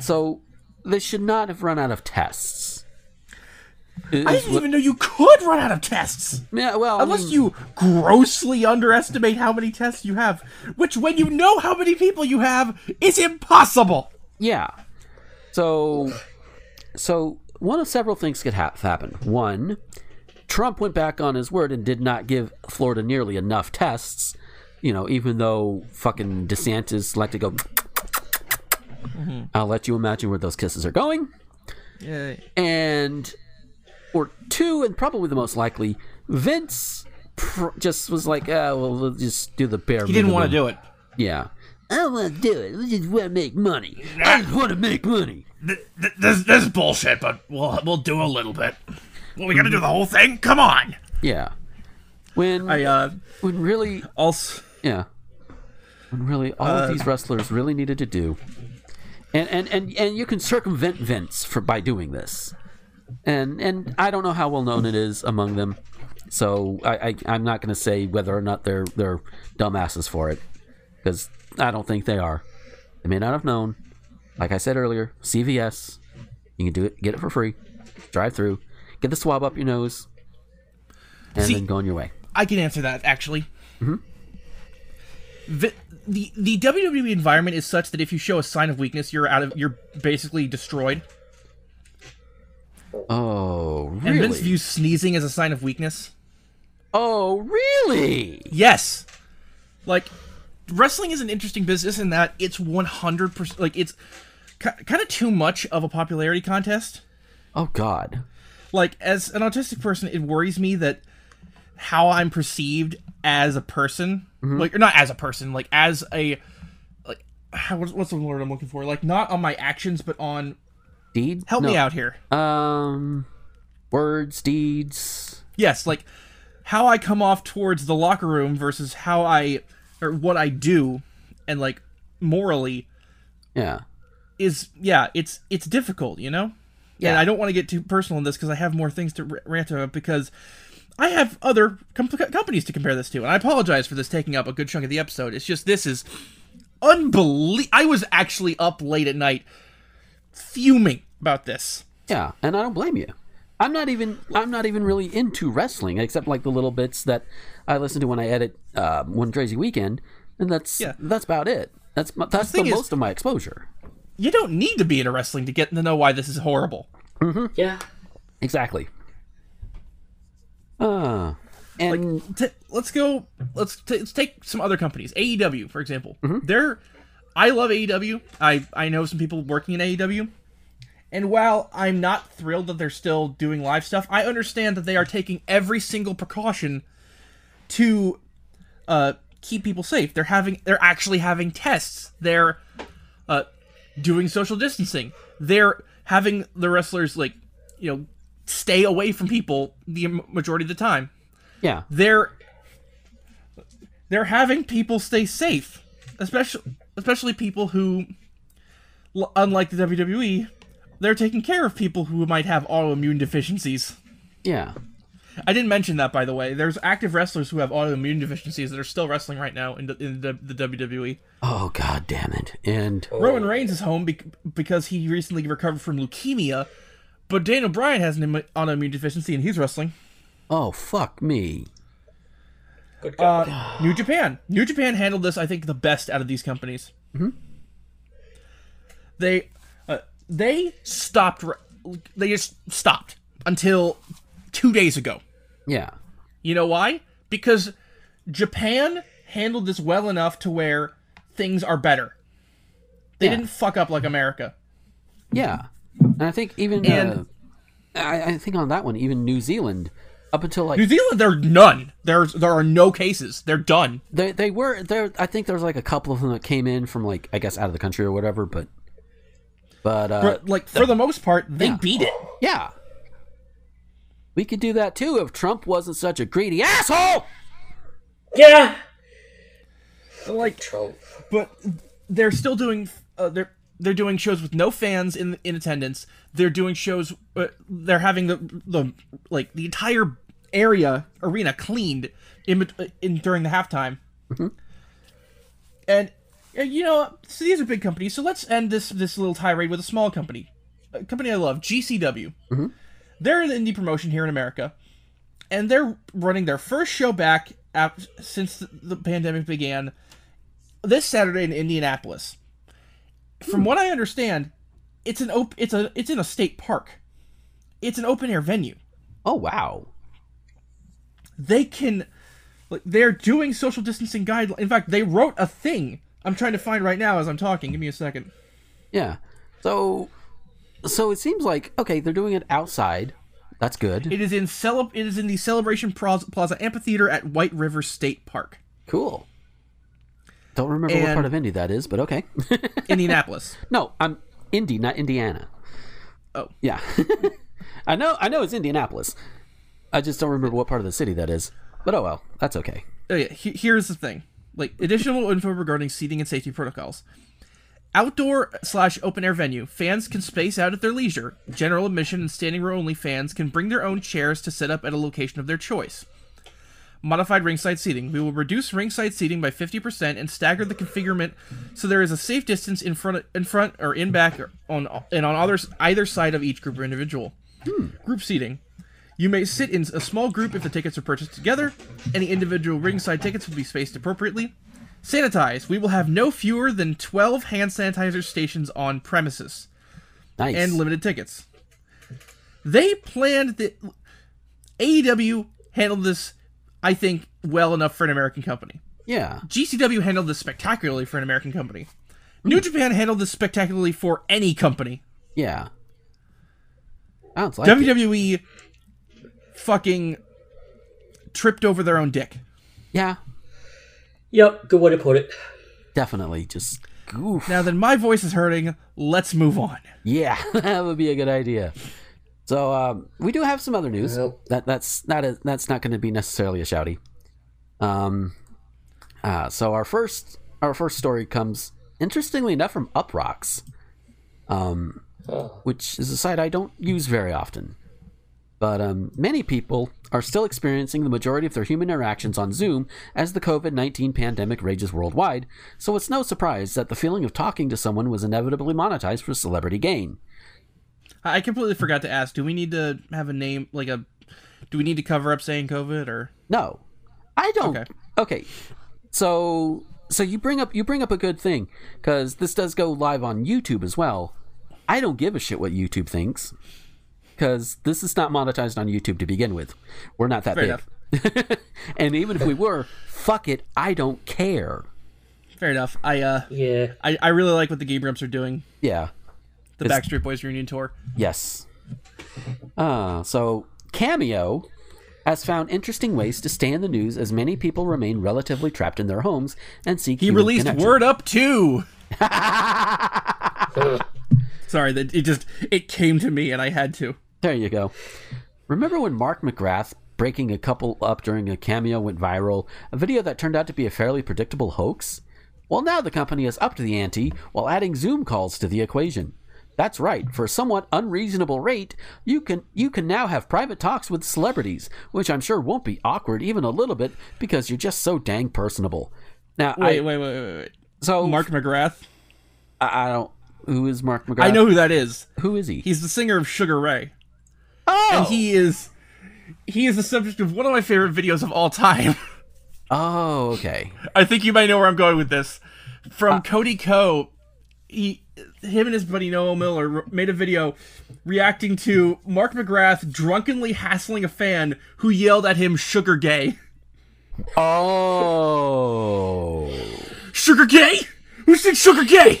So. They should not have run out of tests. I didn't even know you could run out of tests. Yeah, well, unless you grossly underestimate how many tests you have, which, when you know how many people you have, is impossible. Yeah. So one of several things could happen. One, Trump went back on his word and did not give Florida nearly enough tests. You know, even though fucking DeSantis liked to go. Mm-hmm. I'll let you imagine where those kisses are going. Yay. Or two, and probably the most likely, Vince just was like, well, we'll just do the bare minimum. He didn't want to do it. Yeah. I don't want to do it. We just want to make money. I just want to make money. This is bullshit, but we'll do a little bit. Well, we got to do the whole thing? Come on. Yeah. When really all of these wrestlers really needed to do, and you can circumvent Vince by doing this, and I don't know how well known it is among them, so I'm not going to say whether or not they're dumbasses for it, because I don't think they are. They may not have known. Like I said earlier, CVS, you can do it, get it for free, drive through, get the swab up your nose, and then go on your way. I can answer that, actually. Mm-hmm. The WWE environment is such that if you show a sign of weakness, you're basically destroyed. Oh, really? And Vince views sneezing as a sign of weakness. Oh, really? Yes. Like, wrestling is an interesting business in that it's 100%, like, it's kind of too much of a popularity contest. Oh, God. Like, as an autistic person, it worries me that how I'm perceived as a person, mm-hmm. like, or not as a person, like, as a, like, what's the word I'm looking for? Like, not on my actions, but on... Deed? Help me out here. Words, deeds. Yes, like, how I come off towards the locker room versus how I, or what I do, and, like, morally... Yeah. Is, yeah, it's difficult, you know? Yeah. And I don't want to get too personal in this, because I have more things to rant about, because... I have other companies to compare this to, and I apologize for this taking up a good chunk of the episode. It's just, this is unbelievable. I was actually up late at night fuming about this. Yeah, and I don't blame you. I'm not even really into wrestling, except like the little bits that I listen to when I edit One Crazy Weekend, and that's about it. That's the most of my exposure. You don't need to be into wrestling to get to know why this is horrible. Mm-hmm. Yeah. Exactly. And like, let's take some other companies. AEW, for example. Mm-hmm. I love AEW. I know some people working in AEW, and while I'm not thrilled that they're still doing live stuff, I understand that they are taking every single precaution to keep people safe. They're actually having tests. They're doing social distancing. They're having the wrestlers, like, you know, stay away from people the majority of the time. Yeah. They're having people stay safe, especially people who, unlike the WWE, they're taking care of people who might have autoimmune deficiencies. Yeah. I didn't mention that, by the way. There's active wrestlers who have autoimmune deficiencies that are still wrestling right now in the WWE. Oh, God damn it. And Roman Reigns is home because he recently recovered from leukemia. But Daniel Bryan has an autoimmune deficiency, and he's wrestling. Oh, fuck me. Good God. New Japan. New Japan handled this, I think, the best out of these companies. Mm-hmm. They just stopped until 2 days ago. Yeah. You know why? Because Japan handled this well enough to where things are better. They didn't fuck up like America. Yeah. And I think on that one, even New Zealand, up until like New Zealand, there are none. There are no cases. They're done. They were there. I think there was like a couple of them that came in from, like, I guess out of the country or whatever. But like for the most part, they beat it. Yeah, we could do that too if Trump wasn't such a greedy asshole. Yeah, like Trump. But they're still doing they're. They're doing shows with no fans in attendance. They're doing shows. They're having the entire arena cleaned in during the halftime. Mm-hmm. And you know, so these are big companies. So let's end this little tirade with a small company, a company I love, GCW. Mm-hmm. They're an indie promotion here in America, and they're running their first show back since the pandemic began this Saturday in Indianapolis. From what I understand, it's in a state park. It's an open air venue. Oh, wow. They're doing social distancing guidelines. In fact, they wrote a thing I'm trying to find right now as I'm talking. Give me a second. Yeah. So it seems like, okay, they're doing it outside. That's good. It is in the Celebration Plaza Amphitheater at White River State Park. Cool. Don't remember what part of Indy that is, but okay. Indianapolis. No, I'm Indy, not Indiana. Oh. Yeah. I know it's Indianapolis. I just don't remember what part of the city that is. But oh well, that's okay. Oh yeah, here's the thing. Like, additional info regarding seating and safety protocols. Outdoor/open-air venue. Fans can space out at their leisure. General admission and standing room only fans can bring their own chairs to set up at a location of their choice. Modified ringside seating. We will reduce ringside seating by 50% and stagger the configurement so there is a safe distance in front or in back or on either side of each group or individual. Group seating. You may sit in a small group if the tickets are purchased together. Any individual ringside tickets will be spaced appropriately. Sanitize. We will have no fewer than 12 hand sanitizer stations on premises. Nice. And limited tickets. They planned that. AEW handled this, I think, well enough for an American company. Yeah. GCW handled this spectacularly for an American company. New Japan handled this spectacularly for any company. Yeah. Sounds like WWE fucking tripped over their own dick. Yeah. Yep, good way to put it. Definitely, just goof. Now that my voice is hurting, let's move on. Yeah, that would be a good idea. So we do have some other news. Yep. That's not going to be necessarily a shouty. So our first story comes, interestingly enough, from Uproxx, which is a site I don't use very often. But many people are still experiencing the majority of their human interactions on Zoom as the COVID-19 pandemic rages worldwide. So it's no surprise that the feeling of talking to someone was inevitably monetized for celebrity gain. I completely forgot to ask, do we need to have a name, like a... Do we need to cover up saying COVID, or... No. I don't... Okay. So you bring up a good thing, because this does go live on YouTube as well. I don't give a shit what YouTube thinks, because this is not monetized on YouTube to begin with. We're not that big. And even if we were, fuck it, I don't care. Fair enough. I really like what the Game Grumps are doing. Yeah. The Backstreet Boys reunion tour. Yes. So Cameo has found interesting ways to stay in the news as many people remain relatively trapped in their homes and seek human connection. He released Word Up 2! Sorry, it came to me and I had to. There you go. Remember when Mark McGrath breaking a couple up during a cameo went viral, a video that turned out to be a fairly predictable hoax? Well, now the company has upped the ante while adding Zoom calls to the equation. That's right. For a somewhat unreasonable rate, you can now have private talks with celebrities, which I'm sure won't be awkward even a little bit because you're just so dang personable. Now, wait. So Mark McGrath? I don't. Who is Mark McGrath? I know who that is. Who is he? He's the singer of Sugar Ray. Oh, and he is the subject of one of my favorite videos of all time. Oh, okay. I think you might know where I'm going with this. From Cody Ko, him and his buddy Noah Miller made a video reacting to Mark McGrath drunkenly hassling a fan who yelled at him "Sugar Gay." Oh, Sugar Gay? Who said Sugar Gay?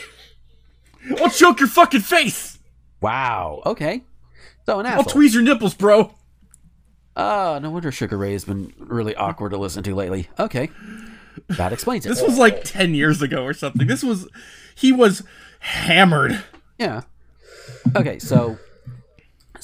I'll choke your fucking face. Wow. Okay. So an asshole. I'll tweeze your nipples, bro. Oh, no wonder Sugar Ray has been really awkward to listen to lately. Okay, that explains it. This was like 10 years ago or something. He was hammered. Yeah. Okay, so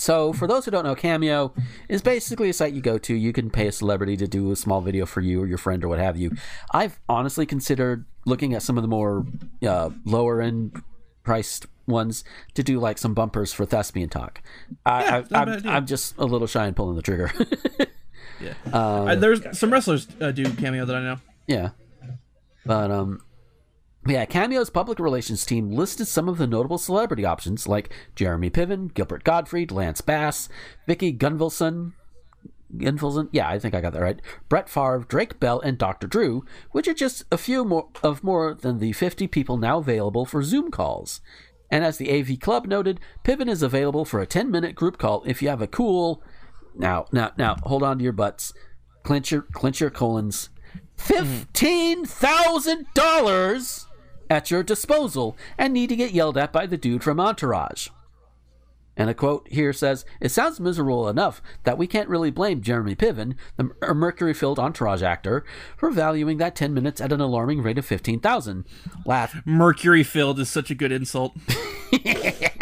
for those who don't know, Cameo is basically a site you go to. You can pay a celebrity to do a small video for you or your friend or what have you. I've honestly considered looking at some of the more lower end priced ones to do like some bumpers for Thespian Talk. I'm just a little shy in pulling the trigger. Yeah. There's some wrestlers do Cameo that I know. Yeah. But yeah, Cameo's public relations team listed some of the notable celebrity options like Jeremy Piven, Gilbert Gottfried, Lance Bass, Vicky Gunvalson, yeah, I think I got that right, Brett Favre, Drake Bell, and Dr. Drew, which are just a few more than the 50 people now available for Zoom calls. And as the AV Club noted, Piven is available for a 10-minute group call if you have a cool... Now, hold on to your butts. Clench your colons. $15,000 at your disposal and need to get yelled at by the dude from Entourage. And a quote here says, "It sounds miserable enough that we can't really blame Jeremy Piven, the mercury-filled Entourage actor, for valuing that 10 minutes at an alarming rate of $15,000. Laugh. Mercury-filled is such a good insult.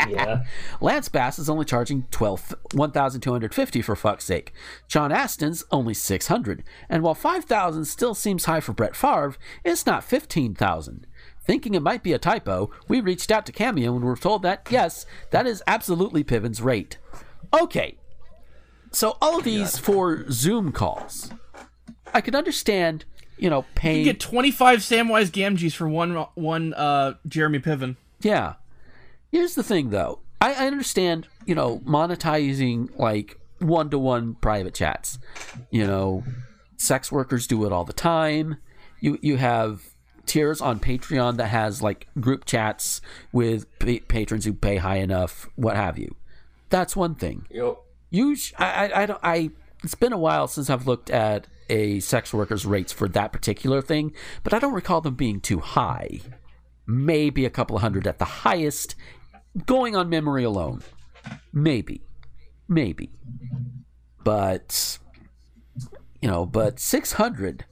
Yeah. Lance Bass is only charging $1,250 for fuck's sake. John Aston's only $600. And while $5,000 still seems high for Brett Favre, it's not $15,000. Thinking it might be a typo, we reached out to Cameo and were told that, yes, that is absolutely Piven's rate. Okay. So all of these for Zoom calls. I could understand, you know, paying... You can get 25 Samwise Gamgees for one Jeremy Piven. Yeah. Here's the thing, though. I understand, you know, monetizing, like, one-to-one private chats. You know, sex workers do it all the time. You have... tiers on Patreon that has like group chats with patrons who pay high enough, what have you. That's one thing. Yep. It's been a while since I've looked at a sex worker's rates for that particular thing, but I don't recall them being too high. Maybe a couple of hundred at the highest, going on memory alone. Maybe. But you know, but 600.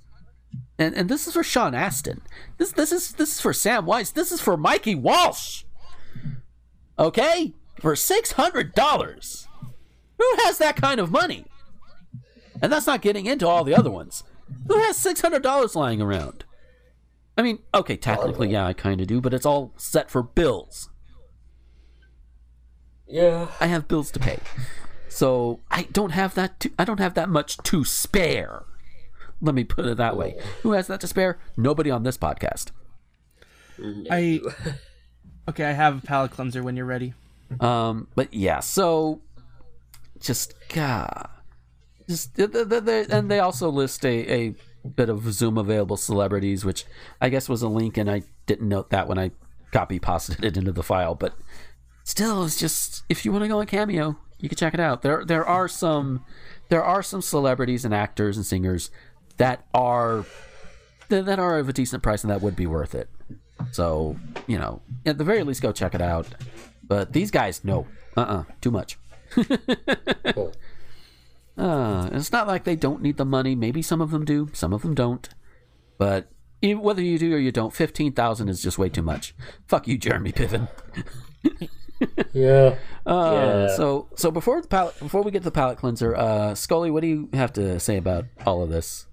And this is for Sean Astin. This is for Sam Weiss. This is for Mikey Walsh. Okay? For $600. Who has that kind of money? And that's not getting into all the other ones. Who has $600 lying around? I mean, okay, technically, yeah, I kind of do, but it's all set for bills. Yeah. I have bills to pay. So I don't have that. I don't have that much to spare. Let me put it that way. Who has that to spare? Nobody on this podcast. Okay, I have a palate cleanser when you're ready. But yeah, so and they also list a bit of Zoom available celebrities, which I guess was a link, and I didn't note that when I copy pasted it into the file. But still, it's just, if you want to go on Cameo, you can check it out. There are some celebrities and actors and singers that are of a decent price and that would be worth it. So, you know, at the very least, go check it out. But these guys, no. Too much. It's not like they don't need the money. Maybe some of them do, some of them don't. But whether you do or you don't, $15,000 is just way too much. Fuck you, Jeremy Piven. Yeah. So before we get to the palate cleanser, Scully, what do you have to say about all of this?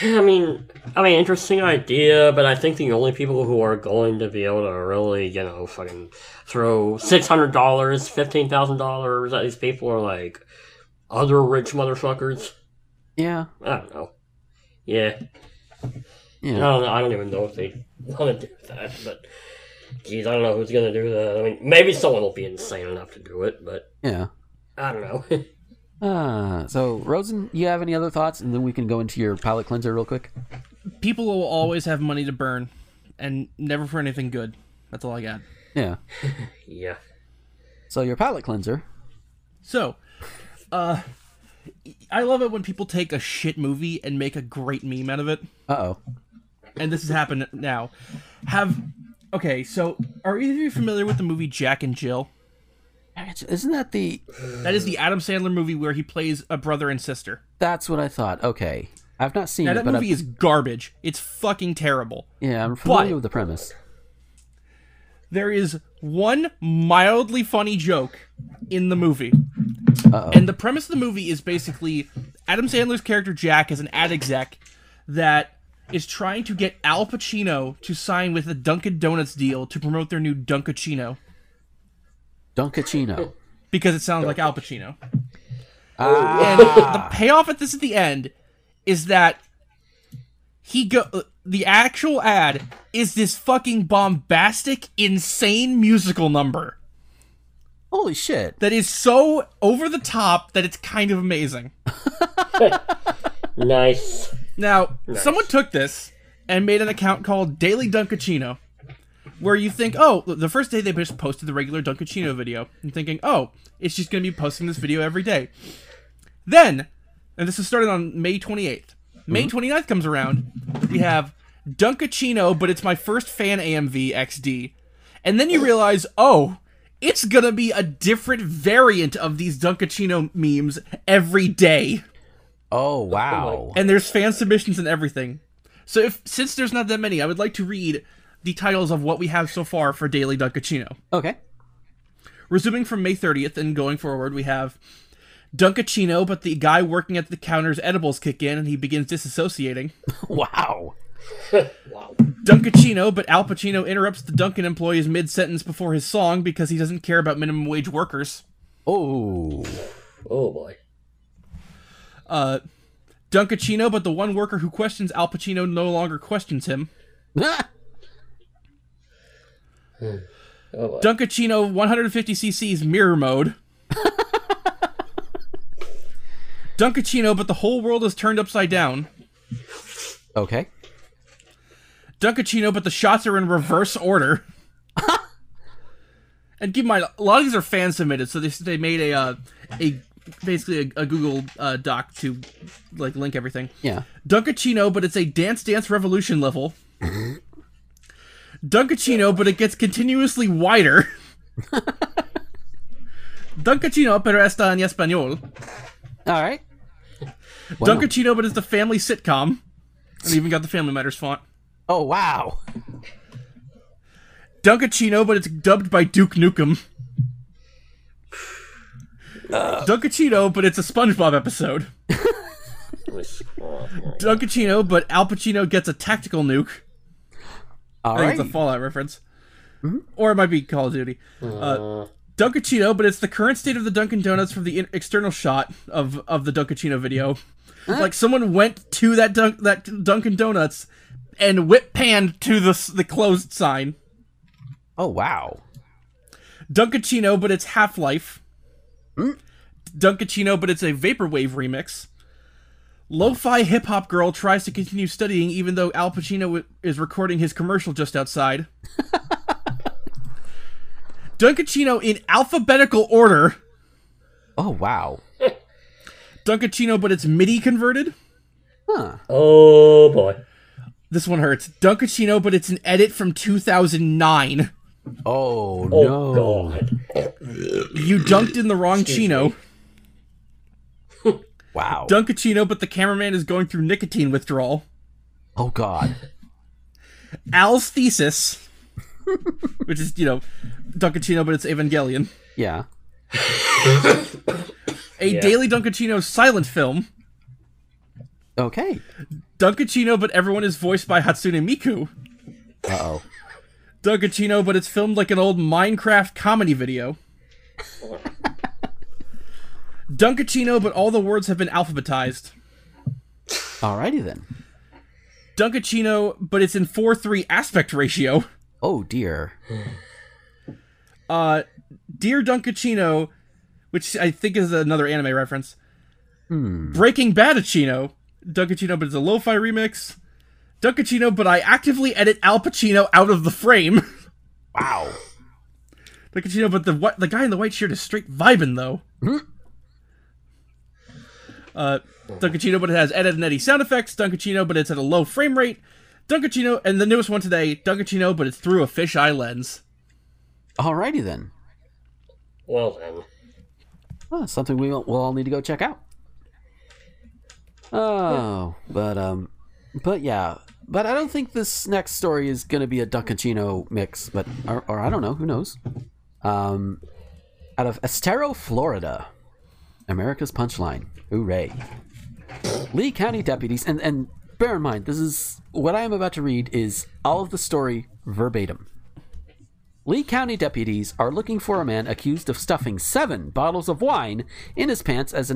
I mean, interesting idea, but I think the only people who are going to be able to really, you know, fucking throw $600, $15,000 at these people are like other rich motherfuckers. Yeah, I don't know. Yeah. I don't even know if they want to do that, but. Geez, I don't know who's going to do that. I mean, maybe someone will be insane enough to do it, but... Yeah. I don't know. So, Rosen, you have any other thoughts? And then we can go into your palate cleanser real quick. People will always have money to burn, and never for anything good. That's all I got. Yeah. Yeah. So, your palate cleanser. So, I love it when people take a shit movie and make a great meme out of it. Uh-oh. And this has happened now. Okay, so are either of you familiar with the movie Jack and Jill? Isn't that the... That is the Adam Sandler movie where he plays a brother and sister. That's what I thought. Okay. I've not seen it. That movie is garbage. It's fucking terrible. Yeah, I'm familiar with the premise. There is one mildly funny joke in the movie. Uh-oh. And the premise of the movie is basically Adam Sandler's character Jack is an ad exec that... is trying to get Al Pacino to sign with a Dunkin' Donuts deal to promote their new Dunkachino. Dunkachino. Because it sounds like Al Pacino. And the payoff at this at the end is that the actual ad is this fucking bombastic, insane musical number. Holy shit. That is so over the top that it's kind of amazing. Nice. Now, someone took this and made an account called Daily Dunkachino, where you think, oh, the first day they just posted the regular Dunkachino video. I'm thinking, oh, it's just going to be posting this video every day. Then, and this was started on May 28th. May 29th comes around. We have Dunkachino, but it's my first fan AMV XD. And then you realize, oh, it's going to be a different variant of these Dunkachino memes every day. Oh, wow. And there's fan submissions and everything. So since there's not that many, I would like to read the titles of what we have so far for Daily Dunkachino. Okay. Resuming from May 30th and going forward, we have Dunkachino, but the guy working at the counter's edibles kick in and he begins disassociating. Wow. Wow. Dunkachino, but Al Pacino interrupts the Dunkin' employees mid-sentence before his song because he doesn't care about minimum wage workers. Oh. Oh, boy. Dunkachino, but the one worker who questions Al Pacino no longer questions him. Oh, Dunkachino 150cc's mirror mode. Dunkachino, but the whole world is turned upside down. Okay. Dunkachino, but the shots are in reverse order. And keep in mind, a lot of these are fan submitted, so they made basically a Google doc to like link everything. Yeah. Dunkachino, but it's a Dance Dance Revolution level. Dunkachino, but it gets continuously wider. Dunkachino, pero está en español. All right. Wow. Dunkachino, but it's the family sitcom. And even got the Family Matters font. Oh, wow. Dunkachino, but it's dubbed by Duke Nukem. Dunkachino, but it's a SpongeBob episode. Dunkachino, but Al Pacino gets a tactical nuke. I think it's a Fallout reference. Mm-hmm. Or it might be Call of Duty. Dunkachino, but it's the current state of the Dunkin' Donuts from the external shot of the Dunkachino video. Huh? Like someone went to that Dunkin' Donuts and whip panned to the closed sign. Oh, wow. Dunkachino, but it's Half-Life. Mm? Dunkachino, but it's a Vaporwave remix. Lo-fi hip-hop girl tries to continue studying even though Al Pacino is recording his commercial just outside. Dunkachino in alphabetical order. Oh, wow. Dunkachino, but it's MIDI converted. Huh. Oh, boy. This one hurts. Dunkachino, but it's an edit from 2009. Oh, no. Oh, God. You dunked in the wrong chino. Wow. Dunkachino, but the cameraman is going through nicotine withdrawal. Oh, God. Al's thesis, which is, you know, Dunkachino, but it's Evangelion. Yeah. Daily Dunkachino silent film. Okay. Dunkachino, but everyone is voiced by Hatsune Miku. Uh-oh. Dunkachino, but it's filmed like an old Minecraft comedy video. Dunkachino, but all the words have been alphabetized. Alrighty then. Dunkachino, but it's in 4:3 aspect ratio. Oh dear. Dear Dunkachino, which I think is another anime reference. Hmm. Breaking Badachino. Dunkachino, but it's a lo-fi remix. Dunkachino, but I actively edit Al Pacino out of the frame. Wow. Dunkachino, but the guy in the white shirt is straight vibing though. Hmm. Dunkachino, but it has Ed, Edd n Eddy sound effects. Dunkachino, but it's at a low frame rate. Dunkachino, and the newest one today, Dunkachino, but it's through a fisheye lens. Alrighty then. Well then. Well, that's something we'll all need to go check out. Oh, yeah. But I don't think this next story is going to be a Dunkachino mix, but or I don't know, who knows? Out of Estero, Florida. America's Punchline. Hooray. Lee County deputies, and bear in mind, this is what I am about to read is all of the story verbatim. Lee County deputies are looking for a man accused of stuffing 7 bottles of wine in his pants at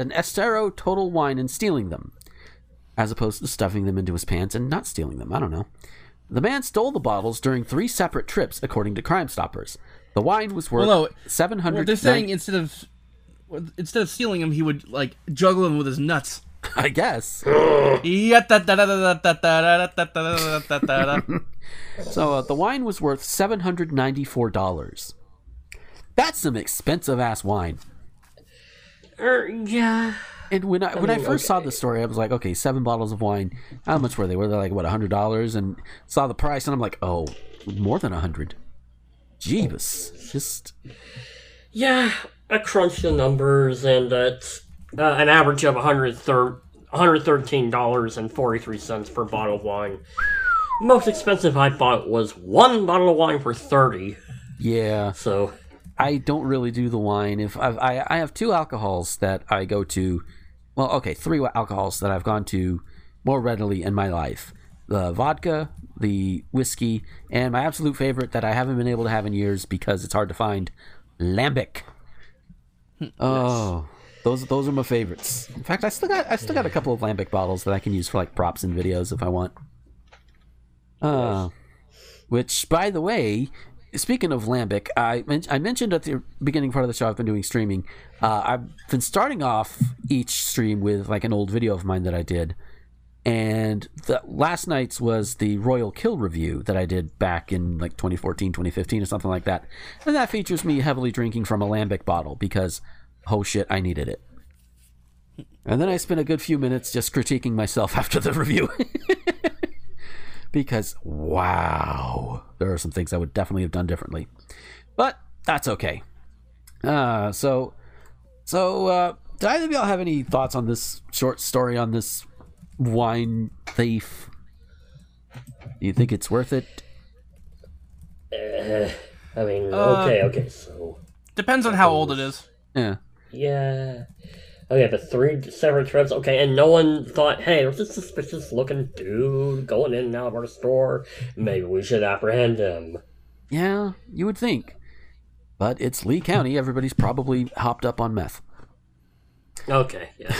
an Estero Total Wine and stealing them, as opposed to stuffing them into his pants and not stealing them. I don't know. The man stole the bottles during 3 separate trips, according to Crime Stoppers. The wine was worth $700. Well, they're saying instead of stealing him, he would, like, juggle him with his nuts. I guess. So the wine was worth $794. That's some expensive-ass wine. Yeah. And when I first saw the story, I was like, okay, 7 bottles of wine. How much were they? Were they, like, what, $100? And saw the price, and I'm like, oh, more than 100. Jeebus. Just... yeah. I crunched the numbers, and it's an average of $113.43 per bottle of wine. Most expensive I bought was one bottle of wine for $30. Yeah. So I don't really do the wine. If I have two alcohols that I go to, well, okay, three alcohols that I've gone to more readily in my life: the vodka, the whiskey, and my absolute favorite that I haven't been able to have in years because it's hard to find, lambic. Oh, yes. those are my favorites. In fact, I still got a couple of lambic bottles that I can use for like props and videos if I want. Which, by the way, speaking of lambic, I mentioned at the beginning part of the show I've been doing streaming. I've been starting off each stream with like an old video of mine that I did. And last night's was the Royal Kill review that I did back in like 2014, 2015 or something like that. And that features me heavily drinking from a lambic bottle because, oh shit, I needed it. And then I spent a good few minutes just critiquing myself after the review. Because, wow, there are some things I would definitely have done differently. But that's okay. So did either of y'all have any thoughts on this short story on this wine thief? Do you think it's worth it? I mean, okay, so depends on how old it is. Yeah. Okay, but three separate trips. Okay, and no one thought, hey, there's this suspicious looking dude going in and out of our store, maybe we should apprehend him. Yeah, you would think, but it's Lee County. Everybody's probably hopped up on meth. Okay, yeah.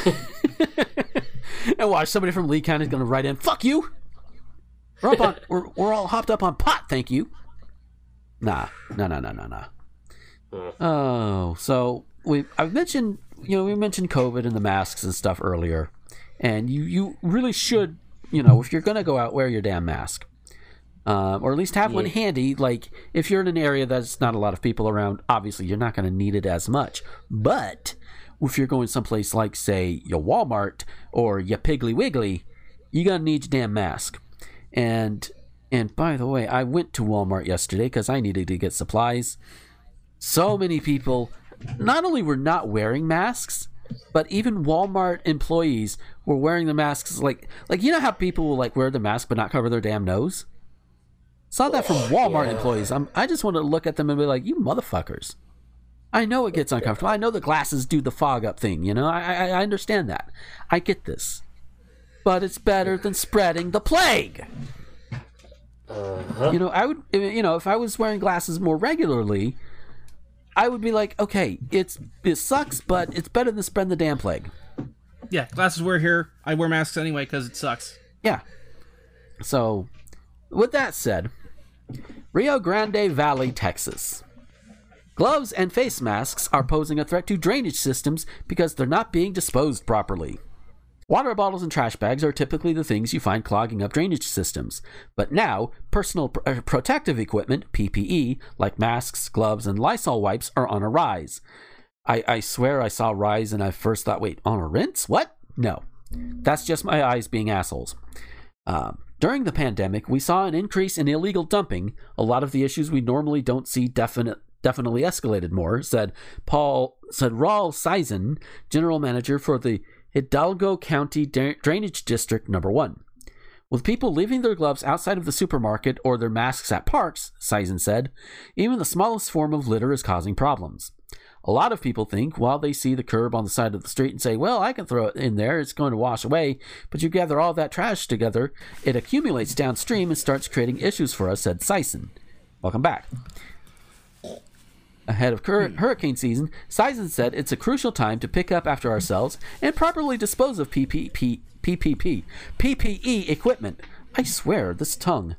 And watch, somebody from Lee County is going to write in, fuck you! We're all hopped up on pot, thank you. Nah. Oh, so we mentioned COVID and the masks and stuff earlier. And you really should, if you're going to go out, wear your damn mask. Or at least have one handy. Like, if you're in an area that's not a lot of people around, obviously you're not going to need it as much. But if you're going someplace like, say, your Walmart or your Piggly Wiggly, you gotta need your damn mask. And by the way, I went to Walmart yesterday because I needed to get supplies. So many people not only were not wearing masks, but even Walmart employees were wearing the masks like how people will like wear the mask but not cover their damn nose? Saw that from Walmart employees. I just wanted to look at them and be like, you motherfuckers. I know it gets uncomfortable. I know the glasses do the fog up thing, I understand that. I get this. But it's better than spreading the plague. Uh-huh. I would, if I was wearing glasses more regularly, I would be like, okay, it sucks, but it's better than spreading the damn plague. Yeah, glasses were here. I wear masks anyway because it sucks. Yeah. So, with that said, Rio Grande Valley, Texas. Gloves and face masks are posing a threat to drainage systems because they're not being disposed properly. Water bottles and trash bags are typically the things you find clogging up drainage systems, but now, personal protective equipment, PPE, like masks, gloves, and Lysol wipes are on a rise. I swear I saw rise and I first thought, wait, on a rinse? What? No. That's just my eyes being assholes. During the pandemic, we saw an increase in illegal dumping. A lot of the issues we normally don't see definitely escalated more, said Raul Seizen, general manager for the Hidalgo County Drainage District No. 1. With people leaving their gloves outside of the supermarket or their masks at parks, Seizen said, even the smallest form of litter is causing problems. A lot of people think, while they see the curb on the side of the street and say, well, I can throw it in there, it's going to wash away, but you gather all that trash together, it accumulates downstream and starts creating issues for us, said Seizen. Welcome back. Ahead of current hurricane season, Seizen said it's a crucial time to pick up after ourselves and properly dispose of PPE equipment. I swear, this tongue.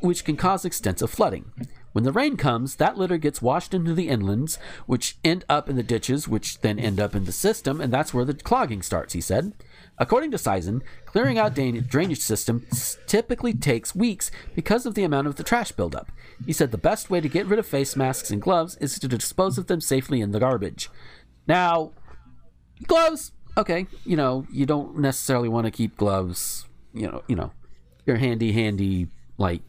Which can cause extensive flooding. When the rain comes, that litter gets washed into the inlands, which end up in the ditches, which then end up in the system, and that's where the clogging starts, he said. According to Seizen, clearing out drainage system typically takes weeks because of the amount of the trash buildup. He said the best way to get rid of face masks and gloves is to dispose of them safely in the garbage. Now, gloves, okay, you don't necessarily want to keep gloves, your handy, like,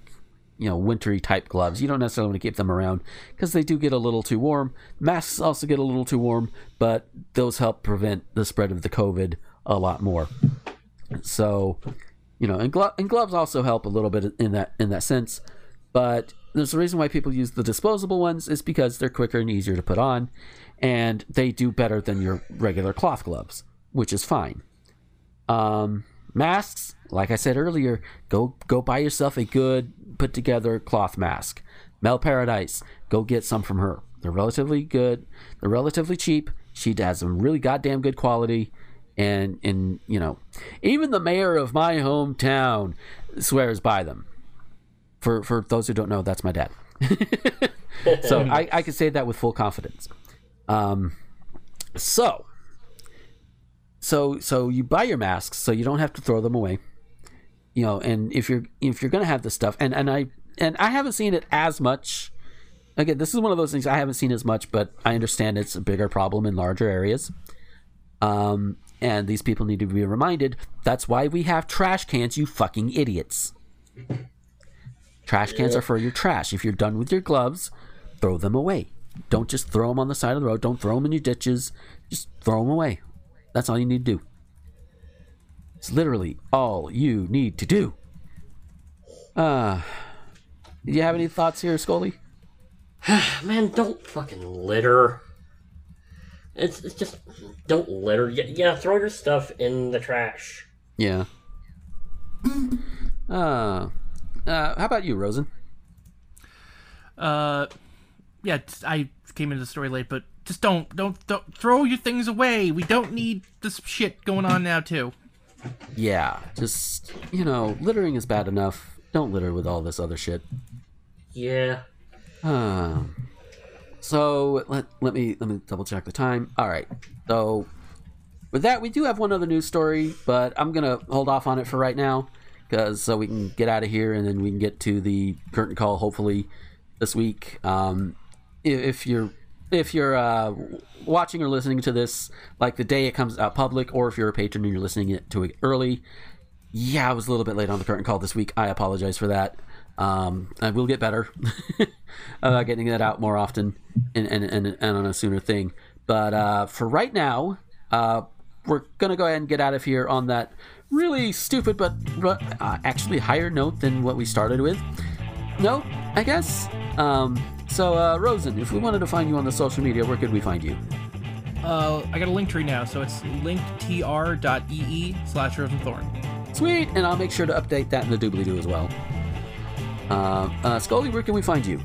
wintry type gloves. You don't necessarily want to keep them around because they do get a little too warm. Masks also get a little too warm, but those help prevent the spread of the COVID a lot more. So you know, and gloves also help a little bit in that sense. But there's a reason why people use the disposable ones is because they're quicker and easier to put on, and they do better than your regular cloth gloves, which is fine. Masks, like I said earlier, go buy yourself a good put together cloth mask. Mel Paradise, go get some from her. They're relatively good. They're relatively cheap. She has some really goddamn good quality. And you know, even the mayor of my hometown swears by them. For those who don't know, that's my dad. So I can say that with full confidence. So you buy your masks so you don't have to throw them away. You know, and if you're gonna have this stuff, and I haven't seen it as much. Again, this is one of those things I haven't seen as much, but I understand it's a bigger problem in larger areas. And these people need to be reminded. That's why we have trash cans, you fucking idiots. Trash cans are for your trash. If you're done with your gloves, throw them away. Don't just throw them on the side of the road. Don't throw them in your ditches. Just throw them away. That's all you need to do. It's literally all you need to do. Do you have any thoughts here, Scully? Man, don't fucking litter. It's just, don't litter. Yeah, throw your stuff in the trash. Yeah. How about you, Rosen? Yeah, I came into the story late, but just don't throw your things away. We don't need this shit going on now, too. Yeah, just, you know, littering is bad enough. Don't litter with all this other shit. Yeah. So let me double check the time. All right. So with that, we do have one other news story, but I'm gonna hold off on it for right now, so we can get out of here and then we can get to the curtain call hopefully this week. If you're watching or listening to this like the day it comes out public, or if you're a patron and you're listening to it early, yeah, I was a little bit late on the curtain call this week. I apologize for that. I will get better getting that out more often and on a sooner thing. But for right now, we're gonna go ahead and get out of here on that really stupid but actually higher note than what we started with. No, I guess. So Rosen, if we wanted to find you on the social media, where could we find you? I got a Linktree now, so it's linktr.ee/Rosenthorn. Sweet, and I'll make sure to update that in the doobly-doo as well. Scully, where can we find you?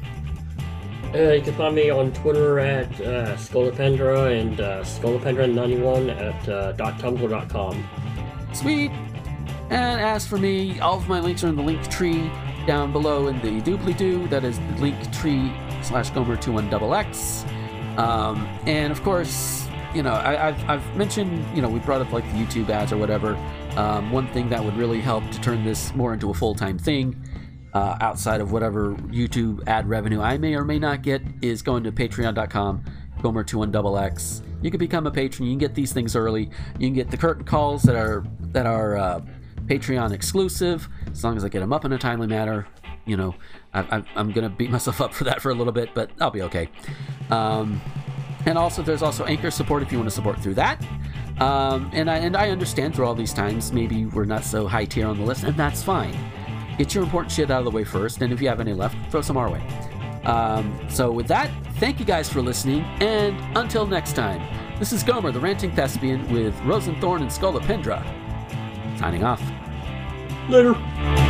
You can find me on Twitter at Sculapendra and Sculapendra91 at .tumblr.com. Sweet. And as for me, all of my links are in the link tree down below in the doobly-doo. That is linktree/Gomer21XX. And of course, you know, I've mentioned, you know, we brought up like the YouTube ads or whatever. One thing that would really help to turn this more into a full-time thing, outside of whatever YouTube ad revenue I may or may not get, is going to patreon.com, Gomer21XX. You can become a patron. You can get these things early. You can get the curtain calls that are Patreon exclusive, as long as I get them up in a timely manner. You know, I'm going to beat myself up for that for a little bit, but I'll be okay. And also, there's also Anchor support if you want to support through that. And I understand through all these times, maybe we're not so high tier on the list, and that's fine. Get your important shit out of the way first, and if you have any left, throw some our way. So with that, thank you guys for listening, and until next time, this is Gomer the Ranting Thespian with Rosenthorn and Sculapendra, signing off. Later.